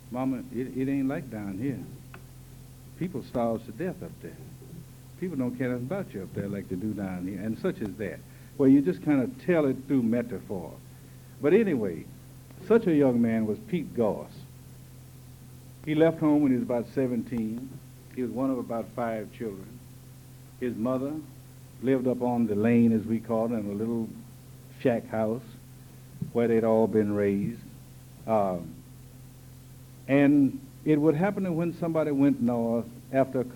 "Mama, it ain't like down here. People starve to death up there. People don't care nothing about you up there like they do down here," and such as that. Well, you just kind of tell it through metaphor. But anyway, such a young man was Pete Goss. He left home when he was about 17. He was one of about 5 children. His mother lived up on the lane, as we called it, in a little shack house where they'd all been raised. And it would happen that when somebody went north after a few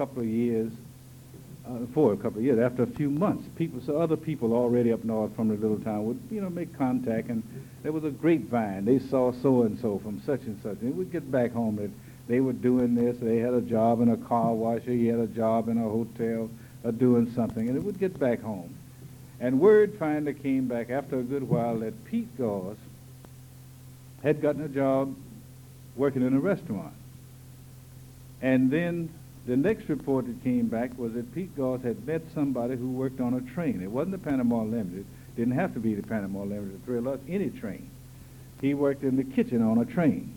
months, other people already up north from the little town would, make contact, and there was a grapevine. They saw so-and-so from such and such. And it would get back home that they were doing this. They had a job in a car washer. He had a job in a hotel or doing something, and it would get back home. And word finally came back after a good while that Pete Goss had gotten a job working in a restaurant. And then the next report that came back was that Pete Goss had met somebody who worked on a train. It wasn't the Panama Limited. It didn't have to be the Panama Limited, any train. He worked in the kitchen on a train.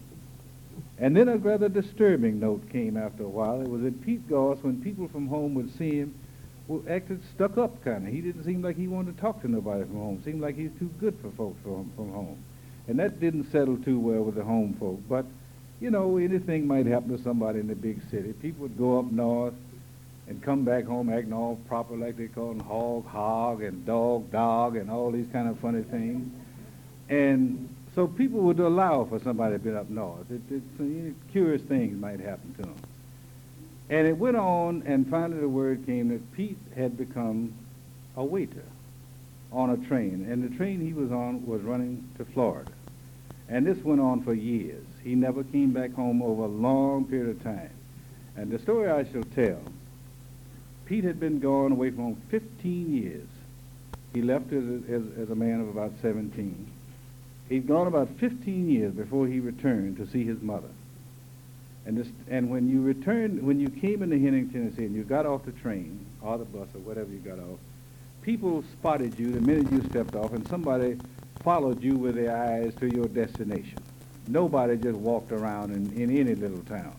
And then a rather disturbing note came after a while. It was that Pete Goss, when people from home would see him, acted stuck up kind of. He didn't seem like he wanted to talk to nobody from home. Seemed like he's too good for folks from home. And that didn't settle too well with the home folk. But, anything might happen to somebody in the big city. People would go up north and come back home acting all proper, like they call them hog, and dog, and all these kind of funny things. And so people would allow for somebody to be up north. Curious things might happen to them. And it went on, and finally the word came that Pete had become a waiter on a train. And the train he was on was running to Florida. And this went on for years. He never came back home over a long period of time. And the story I shall tell, Pete had been gone away from home 15 years. He left as a man of about 17. He'd gone about 15 years before he returned to see his mother. And when you came into Henning, Tennessee, and you got off the train or the bus or whatever you got off, people spotted you the minute you stepped off, and somebody followed you with their eyes to your destination. Nobody just walked around in any little town.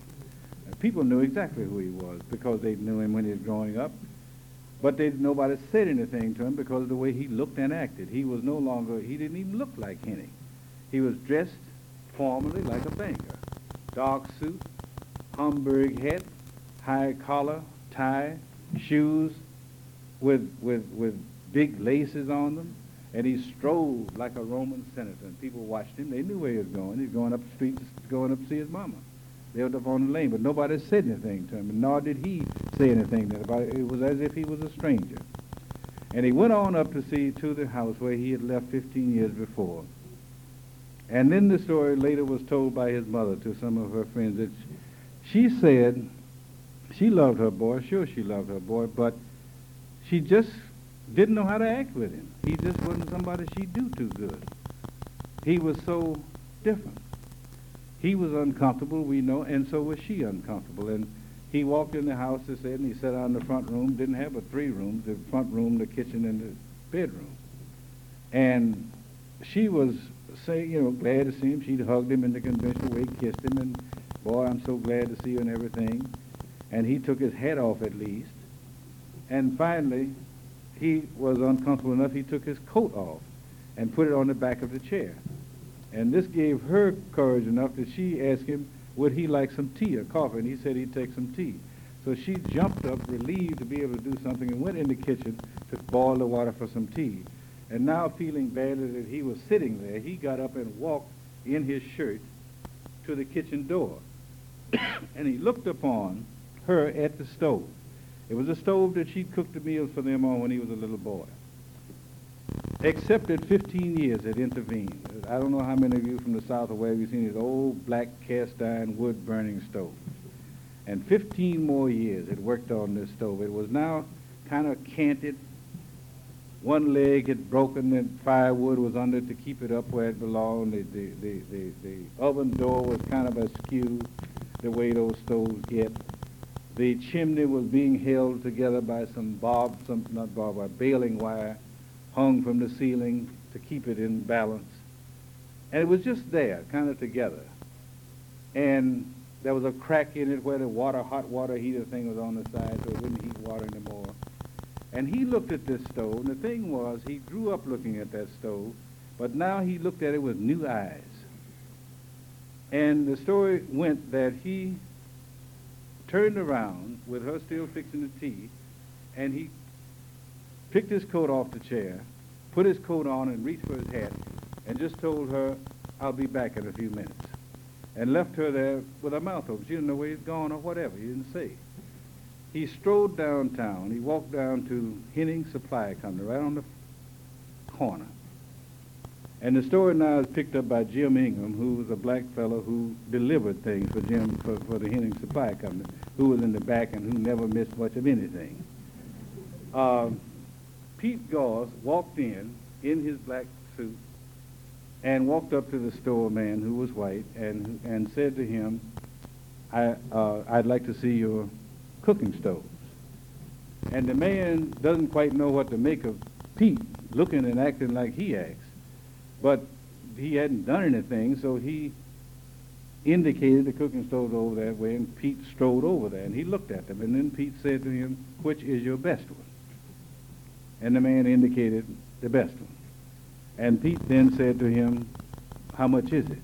people knew exactly who he was because they knew him when he was growing up, but nobody said anything to him because of the way he looked and acted. He was no longer, he didn't even look like Henning. He was dressed formally like a banker. Dark suit, Homburg hat, high collar, tie, shoes with big laces on them, and he strode like a Roman senator, and people watched him. They knew where he was going. He was going up the street, going up to see his mama. They were up on the lane, but nobody said anything to him, and nor did he say anything about it. It was as if he was a stranger. And he went on up to the house where he had left 15 years before. And then the story later was told by his mother to some of her friends that she said she loved her boy, sure she loved her boy, but she just didn't know how to act with him. He just wasn't somebody she'd do too good. He was so different. He was uncomfortable, we know, and so was she uncomfortable. And he walked in the house, they said, and he sat out in the front room, didn't have but three rooms, the front room, the kitchen, and the bedroom. And she was glad to see him. She'd hugged him in the conventional way, kissed him, and boy, I'm so glad to see you and everything. And he took his hat off at least. And finally, he was uncomfortable enough, he took his coat off and put it on the back of the chair. And this gave her courage enough that she asked him, would he like some tea or coffee? And he said he'd take some tea. So she jumped up, relieved to be able to do something, and went in the kitchen to boil the water for some tea. And now, feeling badly that he was sitting there, he got up and walked in his shirt to the kitchen door. And he looked upon her at the stove. It was a stove that she'd cooked the meals for them on when he was a little boy. Except that 15 years had intervened. I don't know how many of you from the South or where have you seen this old black cast iron wood burning stove. And 15 more years it worked on this stove. It was now kind of canted. One leg had broken, and firewood was under it to keep it up where it belonged. The oven door was kind of askew, the way those stoves get. The chimney was being held together by baling wire hung from the ceiling to keep it in balance. And it was just there, kind of together. And there was a crack in it where the hot water heater thing was on the side, so it wouldn't heat water anymore. And he looked at this stove, and the thing was, he grew up looking at that stove, but now he looked at it with new eyes. And the story went that he turned around with her still fixing the tea, and he picked his coat off the chair, put his coat on and reached for his hat, and just told her, I'll be back in a few minutes, and left her there with her mouth open. She didn't know where he'd gone or whatever. He didn't say. He strode downtown. He walked down to Henning Supply Company, right on the corner. And the story now is picked up by Jim Ingham, who was a black fellow who delivered things for the Henning Supply Company, who was in the back and who never missed much of anything. Pete Goss walked in his black suit, and walked up to the store man who was white and said to him, I'd like to see your cooking stoves. And the man doesn't quite know what to make of Pete looking and acting like he acts, but he hadn't done anything, so he indicated the cooking stoves over that way, and Pete strode over there, and he looked at them, and then Pete said to him, which is your best one? And the man indicated the best one. And Pete then said to him, how much is it?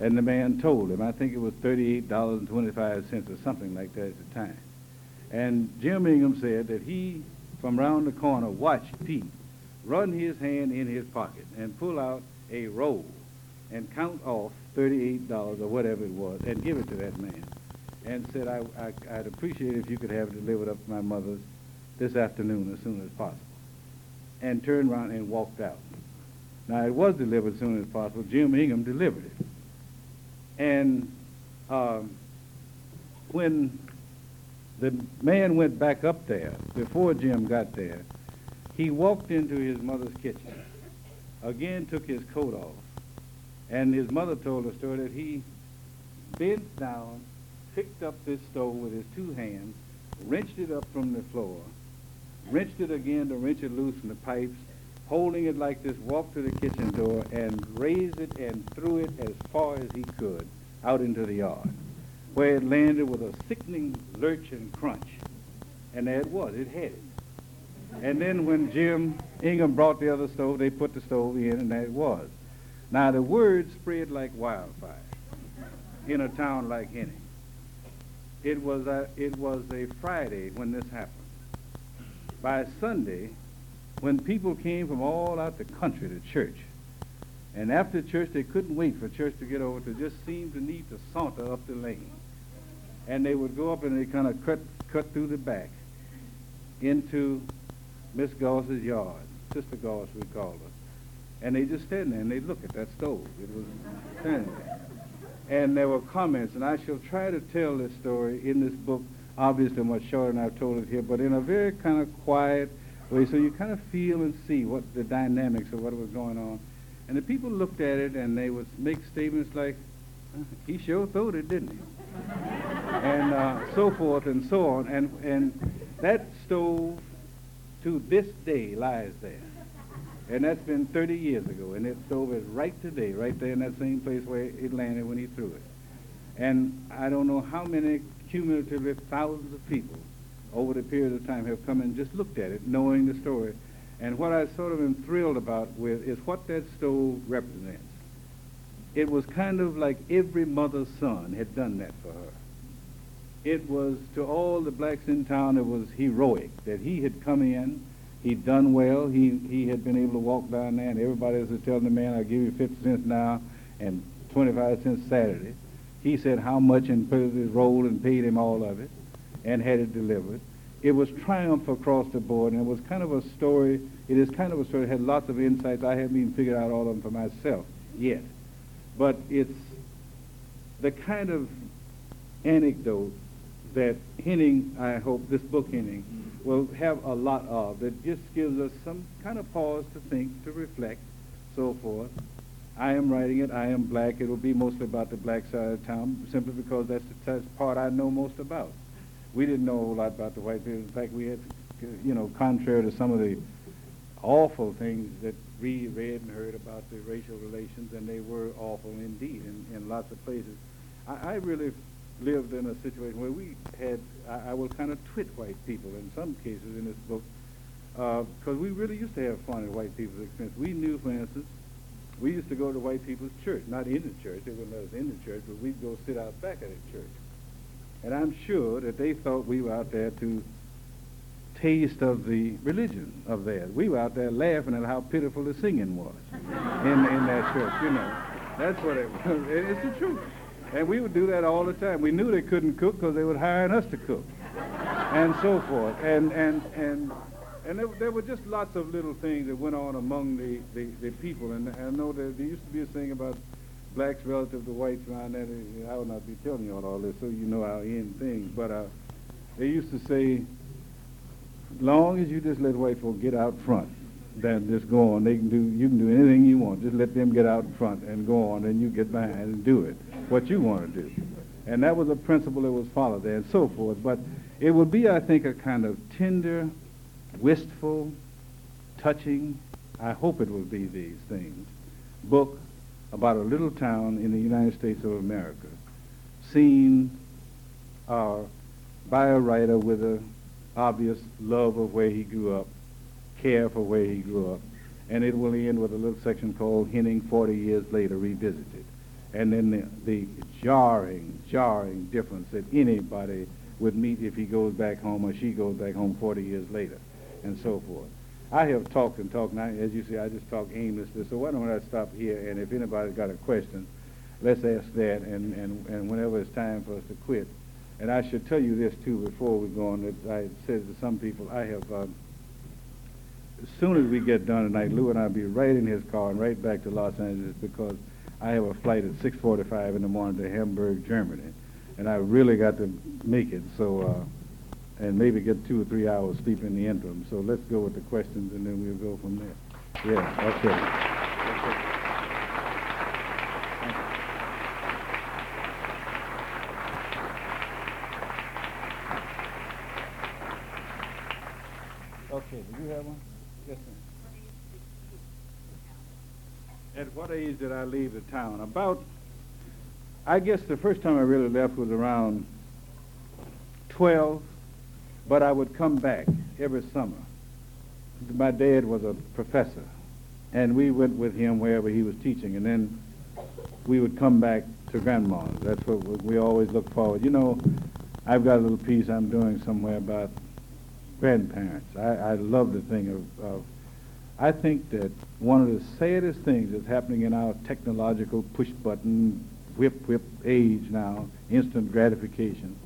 And the man told him, I think it was $38.25 or something like that at the time. And Jim Ingham said that he, from round the corner, watched Pete run his hand in his pocket and pull out a roll and count off $38 or whatever it was and give it to that man and said, I'd appreciate it if you could have it delivered up to my mother's this afternoon as soon as possible, and turned around and walked out. Now, it was delivered as soon as possible. Jim Ingham delivered it. And when the man went back up there, before Jim got there, he walked into his mother's kitchen, again took his coat off, and his mother told the story that he bent down, picked up this stove with his two hands, wrenched it up from the floor, wrenched it again to wrench it loose from the pipes, holding it like this, walked to the kitchen door and raised it and threw it as far as he could out into the yard. where it landed with a sickening lurch and crunch. And there it was, it had it. And then when Jim Ingham brought the other stove, they put the stove in, and there it was. Now, the word spread like wildfire in a town like Henning. It was a Friday when this happened. By Sunday, when people came from all out the country to church, and after church, they couldn't wait for church to get over to just seemed to need to saunter up the lane. And they would go up and they kind of cut through the back into Miss Goss's yard, Sister Goss we called her. And they just stand there and they look at that stove. It was standing there. And there were comments, and I shall try to tell this story in this book, obviously much shorter than I've told it here, but in a very kind of quiet way, so you kind of feel and see what the dynamics of what was going on. And the people looked at it, and they would make statements like, he sure thought it, didn't he? And so forth and so on. And that stove, to this day, lies there. And that's been 30 years ago, and that stove is right today, right there in that same place where it landed when he threw it. And I don't know how many cumulatively thousands of people over the period of time have come and just looked at it, knowing the story. And what I sort of am thrilled about with is what that stove represents. It was kind of like every mother's son had done that for her. It was, to all the blacks in town, it was heroic that he had come in, he'd done well, he had been able to walk down there, and everybody was telling the man, I'll give you 50 cents now and 25 cents Saturday. He said how much and put his roll and paid him all of it and had it delivered. It was triumph across the board, and it was kind of a story. It is kind of a story. It had lots of insights. I haven't even figured out all of them for myself yet. But it's the kind of anecdote that Henning, I hope, this book Henning, will have a lot of, that just gives us some kind of pause to think, to reflect, so forth. I am writing it. I am black. It will be mostly about the black side of town, simply because that's the part I know most about. We didn't know a whole lot about the white people. In fact, we had, contrary to some of the awful things that we read and heard about the racial relations, and they were awful indeed in lots of places. I really lived in a situation where we had, I will kind of twit white people in some cases in this book, because we really used to have fun at white people's expense. We knew, for instance, we used to go to white people's church, not in the church, they wouldn't let us in the church, but we'd go sit out back at the church. And I'm sure that they thought we were out there to taste of the religion of theirs. We were out there laughing at how pitiful the singing was in that church, That's what it was. It's the truth. And we would do that all the time. We knew they couldn't cook because they were hiring us to cook and so forth. And there were just lots of little things that went on among the people. And I know there used to be a thing about blacks relative to whites around that. I will not be telling you all this, so you know I'll end things. But they used to say, long as you just let white folk get out front, then just go on. You can do anything you want. Just let them get out in front and go on, and you get behind and do it, what you want to do. And that was a principle that was followed there and so forth. But it would be, I think, a kind of tender, wistful, touching, I hope it will be these things, book about a little town in the United States of America, seen by a writer with an obvious love of where he grew up, care for where he grew up. And it will end with a little section called Henning 40 Years Later Revisited. And then the jarring difference that anybody would meet if he goes back home or she goes back home 40 years later, and so forth. I have talked, and as you see, I just talk aimlessly, so why don't I stop here, and if anybody's got a question, let's ask that, and whenever it's time for us to quit. And I should tell you this, too, before we go on, that I said to some people, I have, as soon as we get done tonight, Lou and I'll be right in his car and right back to Los Angeles, because I have a flight at 6:45 in the morning to Hamburg, Germany, and I really got to make it, so, and maybe get 2 or 3 hours sleep in the interim. So let's go with the questions, and then we'll go from there. Yeah, that's it. Okay, do you have one? Yes, sir. At what age did I leave the town? About I guess the first time I really left was around 12, but I would come back every summer. My dad was a professor, and we went with him wherever he was teaching, and then we would come back to Grandma's. That's what we always look forward. You know, I've got a little piece I'm doing somewhere about grandparents. I love the thing of I think that one of the saddest things that's happening in our technological push-button, whip age now, instant gratification,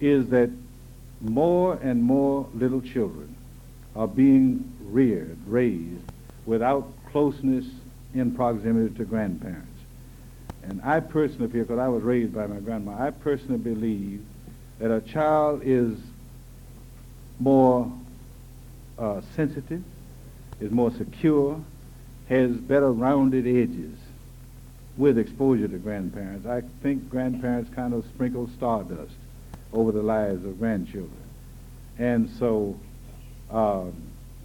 is that more and more little children are being raised, without closeness in proximity to grandparents. And I personally, because I was raised by my grandma, I personally believe that a child is more sensitive, is more secure, has better rounded edges with exposure to grandparents. I think grandparents kind of sprinkle stardust over the lives of grandchildren. And so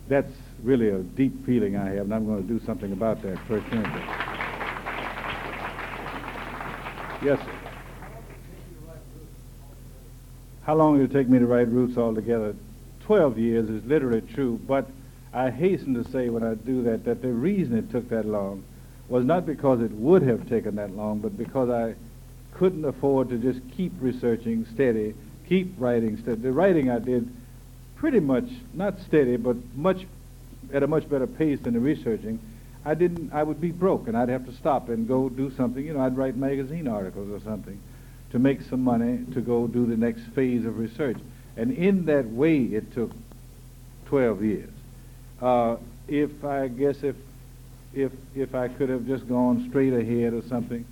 that's really a deep feeling I have, and I'm going to do something about that first thing. Yes, sir. How long did it take me to write Roots altogether? 12 years is literally true, but I hasten to say when I do that the reason it took that long was not because it would have taken that long, but because I couldn't afford to just keep researching steady, keep writing steady. The writing I did pretty much, not steady, but much at a much better pace than the researching. I would be broke, and I'd have to stop and go do something. You know, I'd write magazine articles or something to make some money to go do the next phase of research. And in that way, it took 12 years. If I could have just gone straight ahead or something,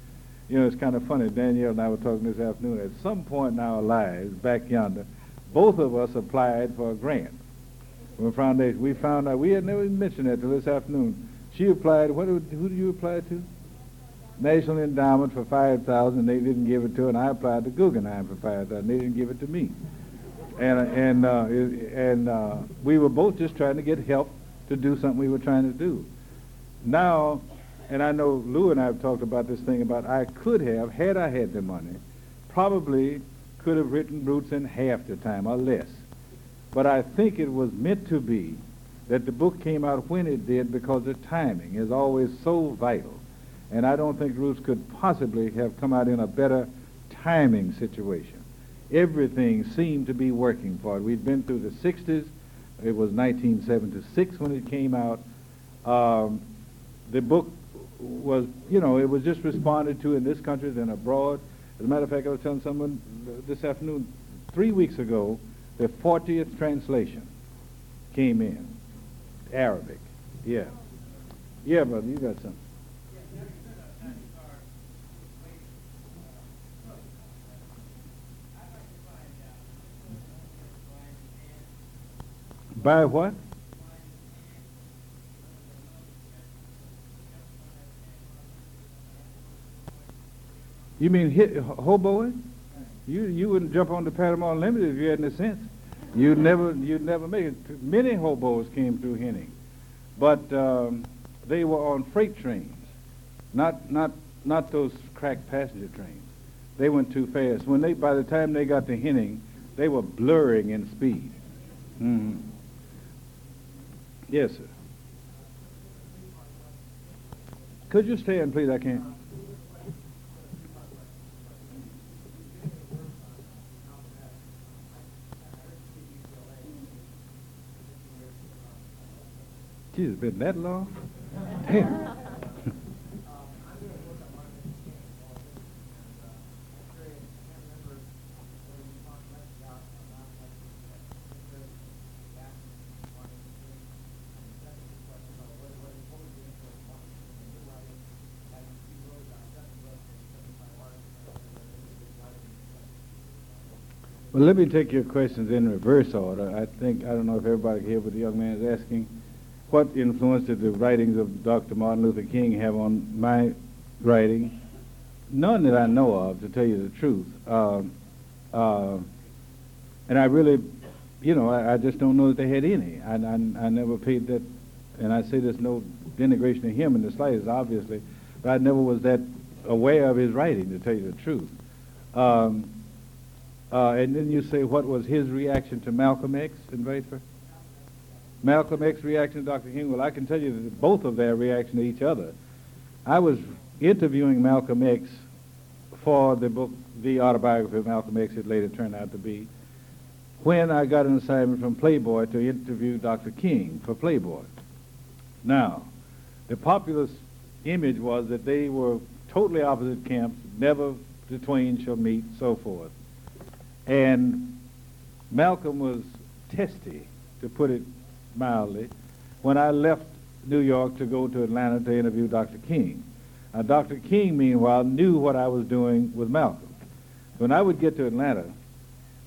you know, it's kind of funny. Danielle and I were talking this afternoon. At some point in our lives, back yonder, both of us applied for a grant from a foundation. We found out, we had never mentioned that till this afternoon. She applied, who did you apply to? National Endowment for $5,000, and they didn't give it to her, and I applied to Guggenheim for $5,000, and they didn't give it to me. And we were both just trying to get help to do something we were trying to do. Now, and I know Lou and I have talked about this thing about I could have, had I had the money, probably could have written Roots in half the time or less. But I think it was meant to be that the book came out when it did because the timing is always so vital. And I don't think Roots could possibly have come out in a better timing situation. Everything seemed to be working for it. We'd been through the 60s. It was 1976 when it came out. The book was, you know, it was just responded to in this country and abroad. As a matter of fact, I was telling someone this afternoon, 3 weeks ago, the 40th translation came in, Arabic. Yeah. Yeah, brother, you got something. By what? You mean hoboing? You wouldn't jump on the Panama Limited if you had any sense. You'd never make it. Many hobos came through Henning, but they were on freight trains, not those crack passenger trains. They went too fast. By the time they got to Henning, they were blurring in speed. Mm-hmm. Yes, sir. Could you stand, please? I can't. Geez, it's been that long? Damn. Well, let me take your questions in reverse order. I don't know if everybody can hear, but the young man is asking, what influence did the writings of Dr. Martin Luther King have on my writing? None that I know of, to tell you the truth. And I really, you know, I just don't know that they had any. I never paid that, and I say there's no denigration of him in the slightest, obviously, but I never was that aware of his writing, to tell you the truth. And then you say, what was his reaction to Malcolm X in Bedford? Malcolm X's reaction to Dr. King? Well, I can tell you that both of their reaction to each other. I was interviewing Malcolm X for the book, The Autobiography of Malcolm X, it later turned out to be, when I got an assignment from Playboy to interview Dr. King for Playboy. Now, the populist image was that they were totally opposite camps, never the twain shall meet, so forth. And Malcolm was testy, to put it mildly, when I left New York to go to Atlanta to interview Dr. King. Now, Dr. King, meanwhile, knew what I was doing with Malcolm. When I would get to Atlanta,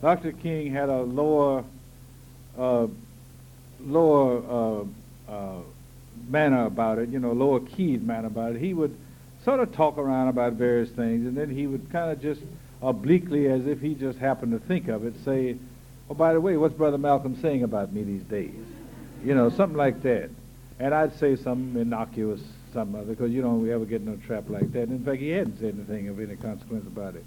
Dr. King had a lower manner about it, lower-keyed manner about it. He would sort of talk around about various things, and then he would kind of just obliquely, as if he just happened to think of it, say, oh, by the way, what's Brother Malcolm saying about me these days? Something like that. And I'd say something innocuous, something other, because you don't ever get no trap like that. And in fact, he hadn't said anything of any consequence about it.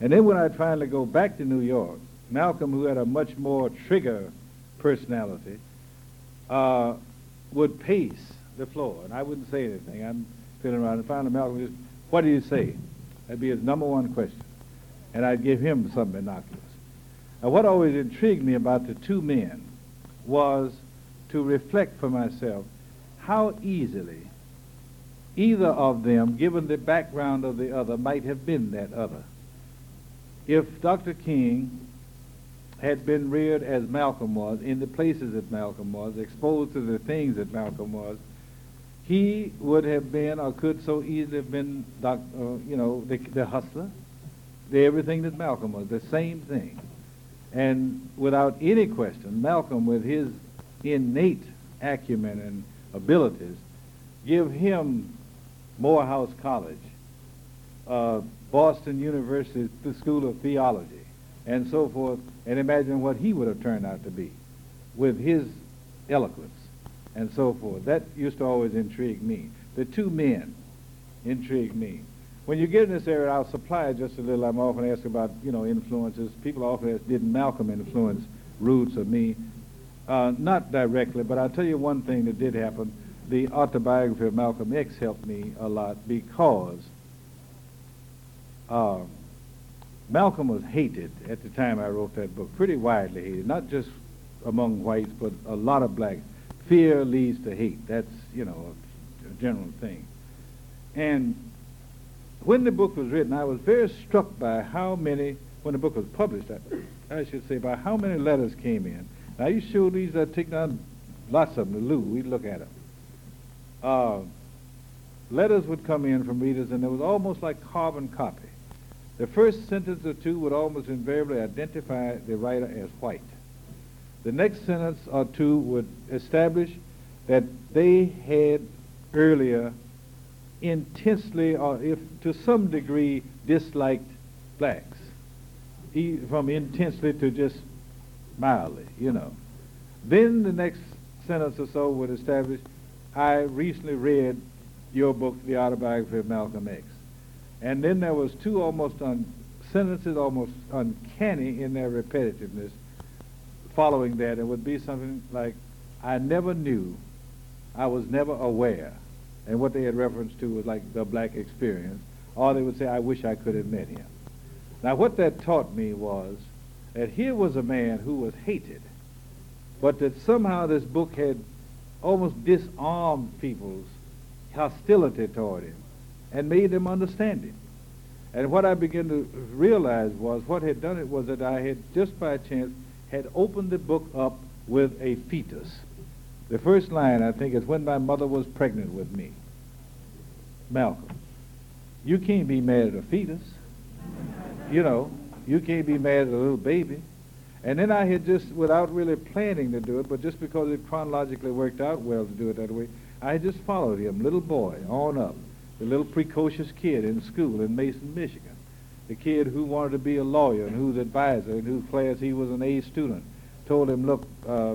And then when I finally go back to New York, Malcolm, who had a much more trigger personality, would pace the floor, and I wouldn't say anything. I'm feeling around, and finally Malcolm would just, what do you say? That'd be his number one question. And I'd give him something innocuous. Now, what always intrigued me about the two men was to reflect for myself how easily either of them, given the background of the other, might have been that other. If Dr. King had been reared as Malcolm was, in the places that Malcolm was, exposed to the things that Malcolm was, he would have been, or could so easily have been, the hustler, everything that Malcolm was, the same thing. And without any question, Malcolm, with his innate acumen and abilities, give him Morehouse College, Boston University, the School of Theology, and so forth, and imagine what he would have turned out to be with his eloquence and so forth. That used to always intrigue me. The two men intrigued me. When you get in this area, I'll supply just a little. I'm often asked about, influences. People often ask, did Malcolm influence Roots or me? Not directly, but I'll tell you one thing that did happen. The Autobiography of Malcolm X helped me a lot because Malcolm was hated at the time I wrote that book, pretty widely hated, not just among whites, but a lot of blacks. Fear leads to hate. That's, a general thing. And when the book was written, I was very struck by how many, when the book was published, I should say, by how many letters came in. Now, you sure these are taken down? Lots of them to Lou. We'd look at them. Letters would come in from readers, and it was almost like carbon copy. The first sentence or two would almost invariably identify the writer as white. The next sentence or two would establish that they had earlier intensely, or if to some degree, disliked blacks, from intensely to just mildly, Then the next sentence or so would establish, I recently read your book, The Autobiography of Malcolm X. And then there was two sentences almost uncanny in their repetitiveness following that. It would be something like, I never knew, I was never aware. And what they had reference to was like the black experience. Or they would say, I wish I could have met him. Now what that taught me was that here was a man who was hated, but that somehow this book had almost disarmed people's hostility toward him and made them understand him. And what I began to realize was what had done it was that I had, just by chance, had opened the book up with a fetus. The first line, I think, is when my mother was pregnant with me. Malcolm, you can't be mad at a fetus. You can't be mad at a little baby. And then I had just, without really planning to do it, but just because it chronologically worked out well to do it that way, I just followed him, little boy, on up. The little precocious kid in school in Mason, Michigan. The kid who wanted to be a lawyer and whose advisor, in whose class he was an A student, told him, look,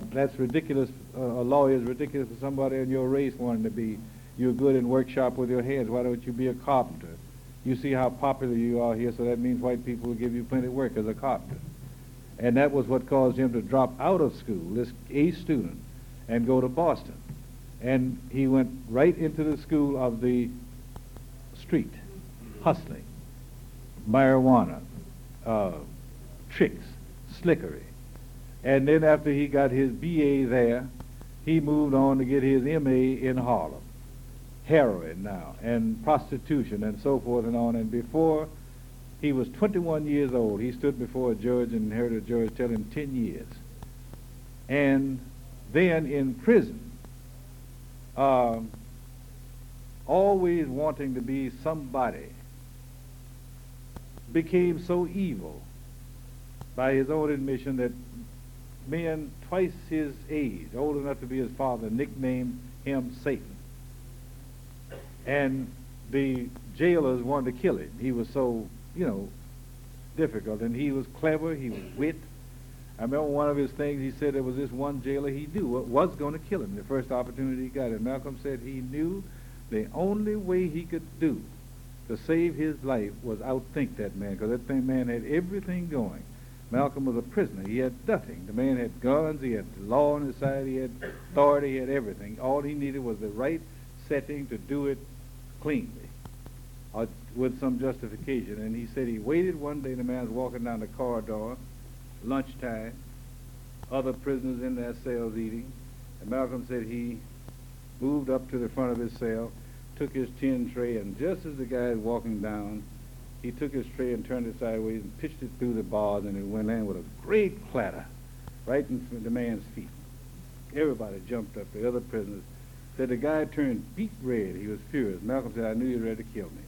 that's ridiculous. A lawyer is ridiculous for somebody in your race wanting to be. You're good in workshop with your hands. Why don't you be a carpenter? you see how popular you are here, so that means white people will give you plenty of work as a carpenter. And that was what caused him to drop out of school, this A student, and go to Boston. And he went right into the school of the street, hustling, marijuana, tricks, slickery. And then after he got his BA there, he moved on to get his MA in Harlem, heroin now, and prostitution and so forth and on. And before he was 21 years old, he stood before a judge and heard a judge tell him 10 years. And then in prison, always wanting to be somebody, became so evil by his own admission that men twice his age, old enough to be his father, nicknamed him Satan. And the jailers wanted to kill him. He was so, difficult. And he was clever, he was wit. I remember one of his things, he said there was this one jailer he knew was going to kill him the first opportunity he got. And Malcolm said he knew the only way he could do to save his life was outthink that man, because that man had everything going. Malcolm was a prisoner. He had nothing. The man had guns. He had law on his side. He had authority. He had everything. All he needed was the right setting to do it cleanly or with some justification. And he said he waited one day. The man's walking down the corridor, lunchtime, other prisoners in their cells eating. And Malcolm said he moved up to the front of his cell, took his tin tray, and just as the guy is walking down, he took his tray and turned it sideways and pitched it through the bars, and it went in with a great clatter right in front of the man's feet. Everybody jumped up, the other prisoners. Said the guy turned beet red. He was furious. Malcolm said, I knew you were ready to kill me.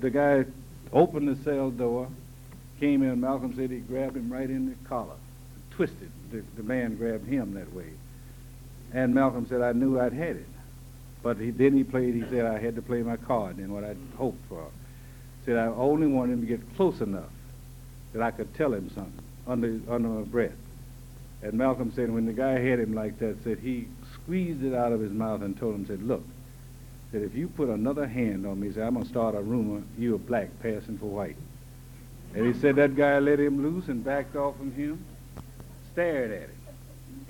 The guy opened the cell door, came in. Malcolm said he grabbed him right in the collar, twisted. The man grabbed him that way. And Malcolm said, I knew I'd had it. But he said, I had to play my card and what I hoped for. Said, I only wanted him to get close enough that I could tell him something under my breath. And Malcolm said, when the guy had him like that, said he squeezed it out of his mouth and told him, said, look, said, if you put another hand on me, said, I'm going to start a rumor you're a black passing for white. And he said that guy let him loose and backed off from him, stared at him,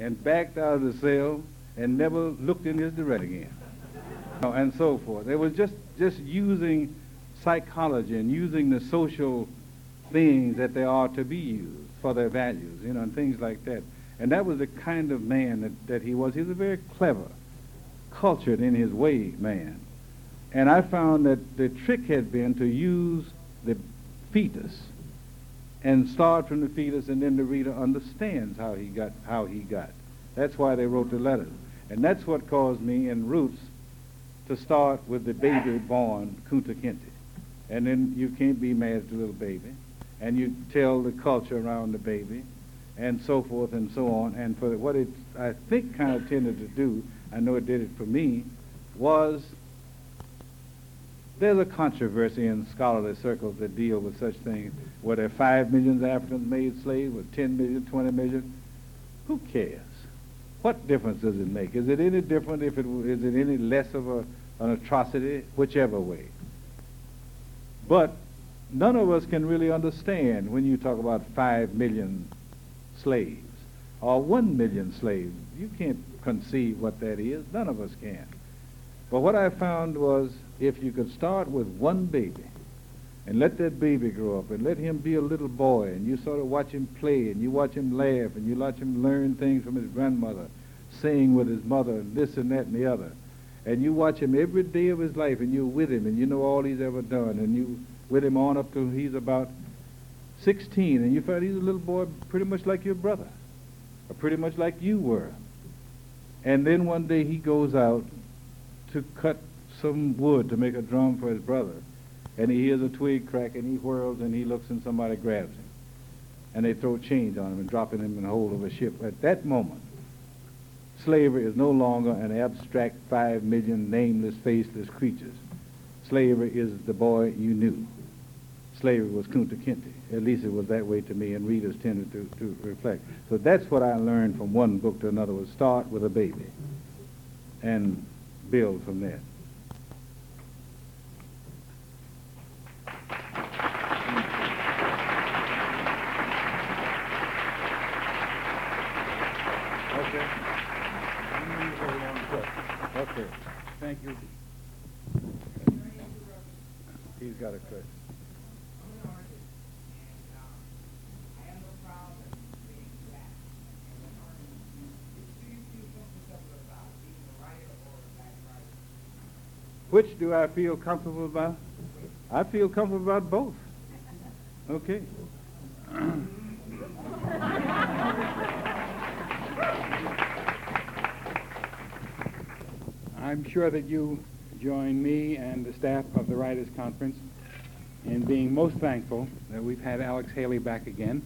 and backed out of the cell and never looked in his direction again. And so forth. It was just using psychology and using the social things that they are to be used for their values, and things like that. And that was the kind of man that he was. He was a very clever, cultured in his way man. And I found that the trick had been to use the fetus and start from the fetus, and then the reader understands how he got. That's why they wrote the letters. And that's what caused me in Roots to start with the baby born, Kunta Kinte. And then you can't be mad at the little baby. And you tell the culture around the baby and so forth and so on. And for what it, I think, kind of tended to do, I know it did it for me, was there's a controversy in scholarly circles that deal with such things. Were there 5 million Africans made slaves? Were 10 million, 20 million? Who cares? What difference does it make? Is it any different? Is it any less of an atrocity? Whichever way. But none of us can really understand when you talk about 5 million slaves or 1 million slaves. You can't conceive what that is. None of us can. But what I found was if you could start with one baby and let that baby grow up and let him be a little boy, and you sort of watch him play, and you watch him laugh, and you watch him learn things from his grandmother, sing with his mother, and this and that and the other, and you watch him every day of his life, and you're with him, and you know all he's ever done, and you with him on up till he's about 16, and you find he's a little boy pretty much like your brother, or pretty much like you were. And then one day he goes out to cut some wood to make a drum for his brother, and he hears a twig crack, and he whirls, and he looks, and somebody grabs him. And they throw change on him and dropping him in the hold of a ship. At that moment, slavery is no longer an abstract 5 million nameless, faceless creatures. Slavery is the boy you knew. Slavery was Kunta Kinte. At least it was that way to me, and readers tended to reflect. So that's what I learned from one book to another, was start with a baby and build from there. Okay. Okay. Thank you. He's got a cut. Which do I feel comfortable about? I feel comfortable about both. Okay. I'm sure that you join me and the staff of the Writers' Conference in being most thankful that we've had Alex Haley back again,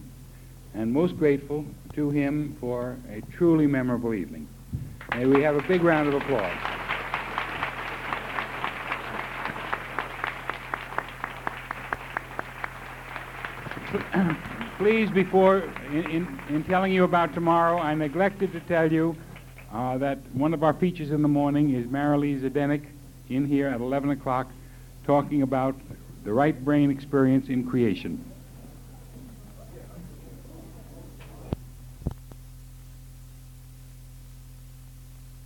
and most grateful to him for a truly memorable evening. May we have a big round of applause. Please, before in telling you about tomorrow, I neglected to tell you that one of our features in the morning is Marilee Zdenek in here at 11 o'clock talking about the right brain experience in creation.